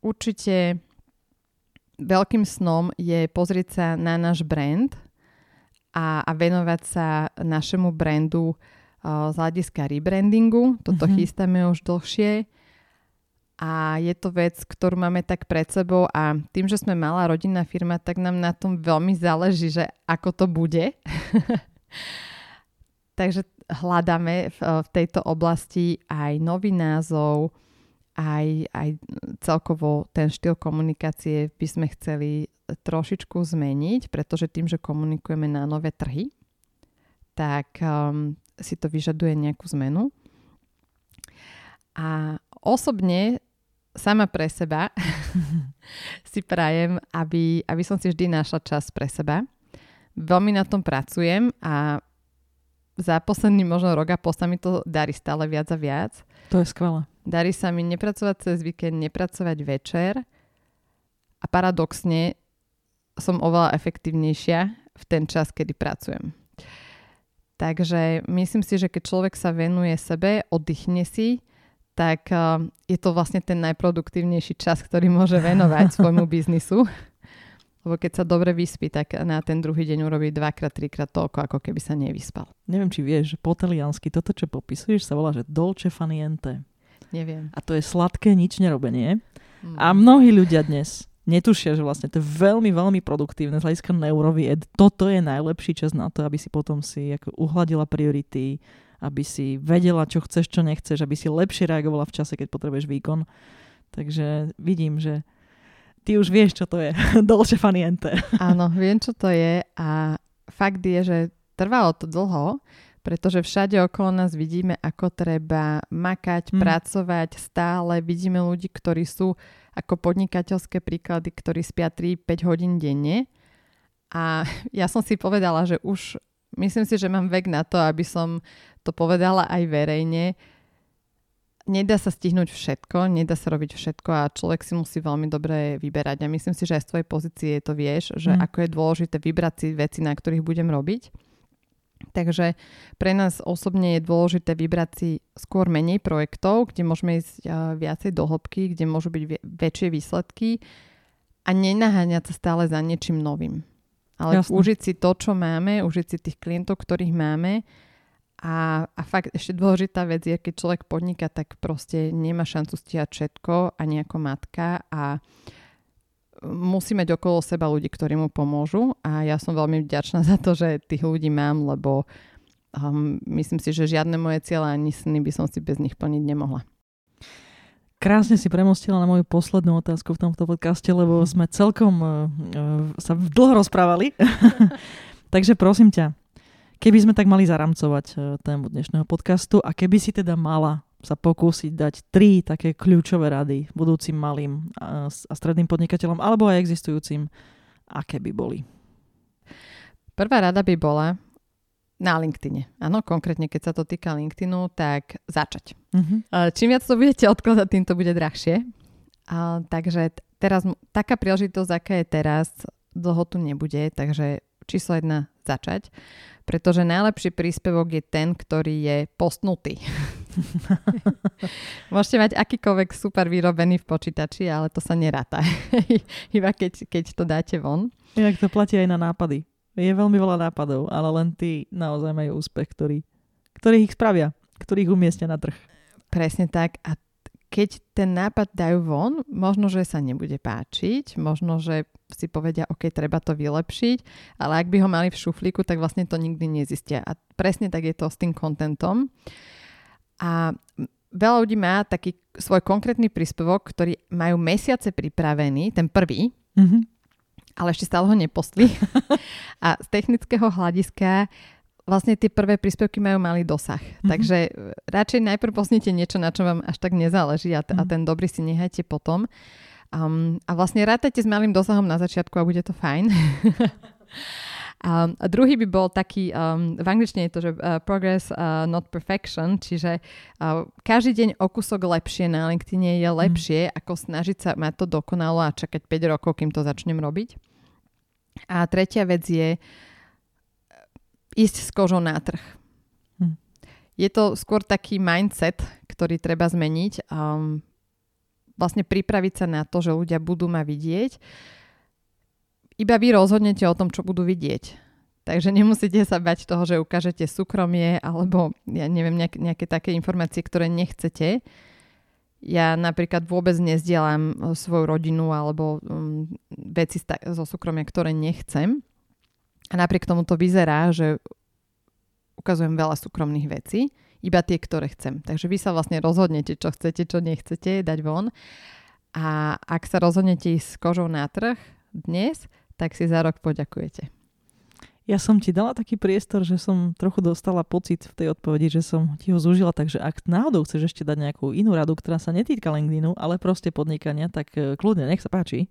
Určite veľkým snom je pozrieť sa na náš brand a venovať sa našemu brandu z hľadiska rebrandingu. Toto chystáme už dlhšie. A je to vec, ktorú máme tak pred sebou a tým, že sme malá rodinná firma, tak nám na tom veľmi záleží, že ako to bude. Takže hľadáme v tejto oblasti aj nový názov, aj celkovo ten štýl komunikácie by sme chceli trošičku zmeniť, pretože tým, že komunikujeme na nové trhy, tak si to vyžaduje nejakú zmenu. A osobne sama pre seba si prajem, aby som si vždy našla čas pre seba. Veľmi na tom pracujem a za posledný možno rok a pol sa mi to darí stále viac a viac. To je skvelé. Darí sa mi nepracovať cez víkend, nepracovať večer a paradoxne som oveľa efektívnejšia v ten čas, kedy pracujem. Takže myslím si, že keď človek sa venuje sebe, oddychne si, tak je to vlastne ten najproduktívnejší čas, ktorý môže venovať svojmu biznisu. Lebo keď sa dobre vyspí, tak na ten druhý deň urobí 2x, 3x toľko, ako keby sa nevyspal. Neviem, či vieš, že po taliansky toto, čo popisuješ, sa volá, že dolce faniente. Neviem. A to je sladké nič nerobenie. A mnohí ľudia dnes netušia, že vlastne to je veľmi, veľmi produktívne z hľadiska neurovied. Toto je najlepší čas na to, aby si potom si ako uhladila priority, aby si vedela, čo chceš, čo nechceš, aby si lepšie reagovala v čase, keď potrebuješ výkon. Takže vidím, že ty už vieš, čo to je. Dolce faniente. Áno, viem, čo to je a fakt je, že trvalo to dlho, pretože všade okolo nás vidíme, ako treba makať, pracovať stále. Vidíme ľudí, ktorí sú ako podnikateľské príklady, ktorí spia 3-5 hodín denne. A ja som si povedala, že už myslím si, že mám vek na to, aby som to povedala aj verejne. Nedá sa stihnúť všetko, nedá sa robiť všetko a človek si musí veľmi dobre vyberať. A myslím si, že aj z tvojej pozície to vieš, že ako je dôležité vybrať si veci, na ktorých budem robiť. Takže pre nás osobne je dôležité vybrať si skôr menej projektov, kde môžeme ísť viacej do hĺbky, kde môžu byť väčšie výsledky a nenaháňať sa stále za niečím novým. Ale jasne. Užiť si to, čo máme, užiť si tých klientov, ktorých máme. A fakt ešte dôležitá vec je, keď človek podniká, tak proste nemá šancu stíhať všetko ani ako matka a musí mať okolo seba ľudí, ktorí mu pomôžu a ja som veľmi vďačná za to, že tých ľudí mám, lebo myslím si, že žiadne moje ciele ani sny by som si bez nich plniť nemohla. Krásne si premostila na moju poslednú otázku v tomto podcaste, lebo sme celkom sa dlho rozprávali. Takže prosím ťa, keby sme tak mali zaramcovať tému dnešného podcastu a keby si teda mala sa pokúsiť dať 3 také kľúčové rady budúcim malým a stredným podnikateľom alebo aj existujúcim, aké by boli? Prvá rada by bola na LinkedIne. Áno, konkrétne keď sa to týka LinkedInu, tak začať. Čím viac to budete odkladať, tým to bude drahšie. Takže teraz taká príležitosť, aká je teraz, dlho tu nebude, takže číslo 1 začať, pretože najlepší príspevok je ten, ktorý je postnutý. Môžete mať akýkoľvek super vyrobený v počítači, ale to sa neráta. Iba keď to dáte von. Inak to platí aj na nápady. Je veľmi veľa nápadov, ale len tí naozaj majú úspech, ktorých ich spravia, ktorých umiestnia na trh. Presne tak. A keď ten nápad dajú von, možno, že sa nebude páčiť, možno, že si povedia, OK, treba to vylepšiť, ale ak by ho mali v šuflíku, tak vlastne to nikdy nezistia. A presne tak je to s tým kontentom. A veľa ľudí má taký svoj konkrétny príspevok, ktorý majú mesiace pripravený, ten prvý, ale ešte stále ho nepostli. A z technického hľadiska vlastne tie prvé príspevky majú malý dosah. Takže radšej najprv posnite niečo, na čo vám až tak nezáleží a ten dobrý si nehajte potom. A vlastne rátajte s malým dosahom na začiatku a bude to fajn. A druhý by bol taký, v angličtine je to, že progress, not perfection, čiže každý deň o kúsok lepšie na LinkedIne je lepšie, ako snažiť sa mať to dokonalo a čakať 5 rokov, kým to začnem robiť. A tretia vec je ísť s kožou na trh. Je to skôr taký mindset, ktorý treba zmeniť. Vlastne pripraviť sa na to, že ľudia budú ma vidieť. Iba vy rozhodnete o tom, čo budú vidieť. Takže nemusíte sa bať toho, že ukážete súkromie alebo ja neviem, nejaké také informácie, ktoré nechcete. Ja napríklad vôbec nezdielam svoju rodinu alebo veci zo súkromia, ktoré nechcem. A napriek tomu to vyzerá, že ukazujem veľa súkromných vecí, iba tie, ktoré chcem. Takže vy sa vlastne rozhodnete, čo chcete, čo nechcete dať von. A ak sa rozhodnete ísť s kožou na trh dnes, tak si za rok poďakujete. Ja som ti dala taký priestor, že som trochu dostala pocit v tej odpovedi, že som ti ho zúžila, takže ak náhodou chceš ešte dať nejakú inú radu, ktorá sa netýka LinkedInu, ale proste podnikania, tak kľudne, nech sa páči.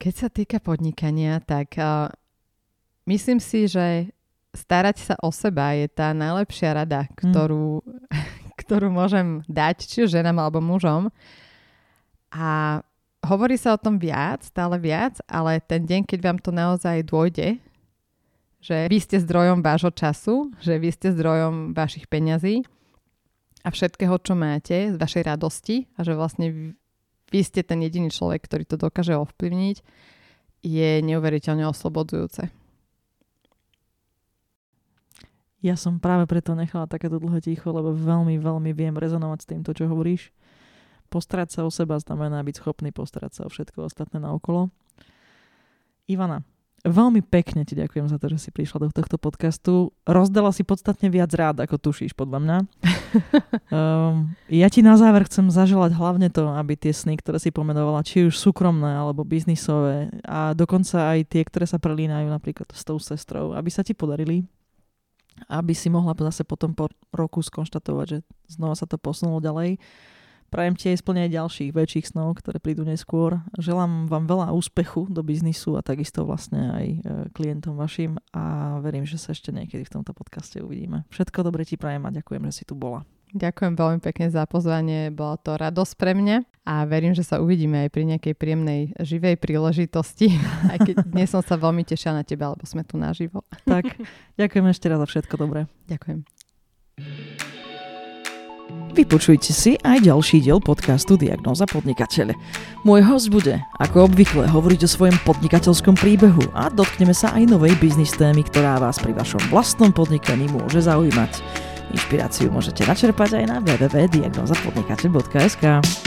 Keď sa týka podnikania, tak myslím si, že starať sa o seba je tá najlepšia rada, ktorú môžem dať či ženám alebo mužom. A hovorí sa o tom viac, stále viac, ale ten deň, keď vám to naozaj dôjde, že vy ste zdrojom vášho času, že vy ste zdrojom vašich peňazí a všetkého, čo máte, z vašej radosti a že vlastne vy ste ten jediný človek, ktorý to dokáže ovplyvniť, je neuveriteľne oslobodzujúce. Ja som práve preto nechala takéto dlhé ticho, lebo veľmi, veľmi viem rezonovať s týmto, čo hovoríš. Postarať sa o seba znamená byť schopný postarať sa o všetko ostatné naokolo. Ivana, veľmi pekne ti ďakujem za to, že si prišla do tohto podcastu. Rozdala si podstatne viac rád, ako tušíš, podľa mňa. Ja ti na záver chcem zaželať hlavne to, aby tie sny, ktoré si pomenovala, či už súkromné, alebo biznisové, a dokonca aj tie, ktoré sa prelínajú napríklad s tou sestrou, aby sa ti podarili, aby si mohla zase potom po roku skonštatovať, že znova sa to posunulo ďalej. Prajem ti aj splňať ďalších väčších snov, ktoré prídu neskôr. Želám vám veľa úspechu do biznisu a takisto vlastne aj klientom vašim a verím, že sa ešte niekedy v tomto podcaste uvidíme. Všetko dobre ti prajem a ďakujem, že si tu bola. Ďakujem veľmi pekne za pozvanie, bola to radosť pre mňa a verím, že sa uvidíme aj pri nejakej príjemnej živej príležitosti, aj keď dnes som sa veľmi tešila na teba, lebo sme tu naživo. Tak, ďakujem ešte raz za všetko dobré. Ďakujem. Vypočujte si aj ďalší diel podcastu Diagnóza podnikateľ. Môj host bude, ako obvykle, hovoriť o svojom podnikateľskom príbehu a dotkneme sa aj novej biznis témy, ktorá vás pri vašom vlastnom podnikaní môže zaujímať. Inšpiráciu môžete načerpať aj na www.diagnozapodnikateľ.sk.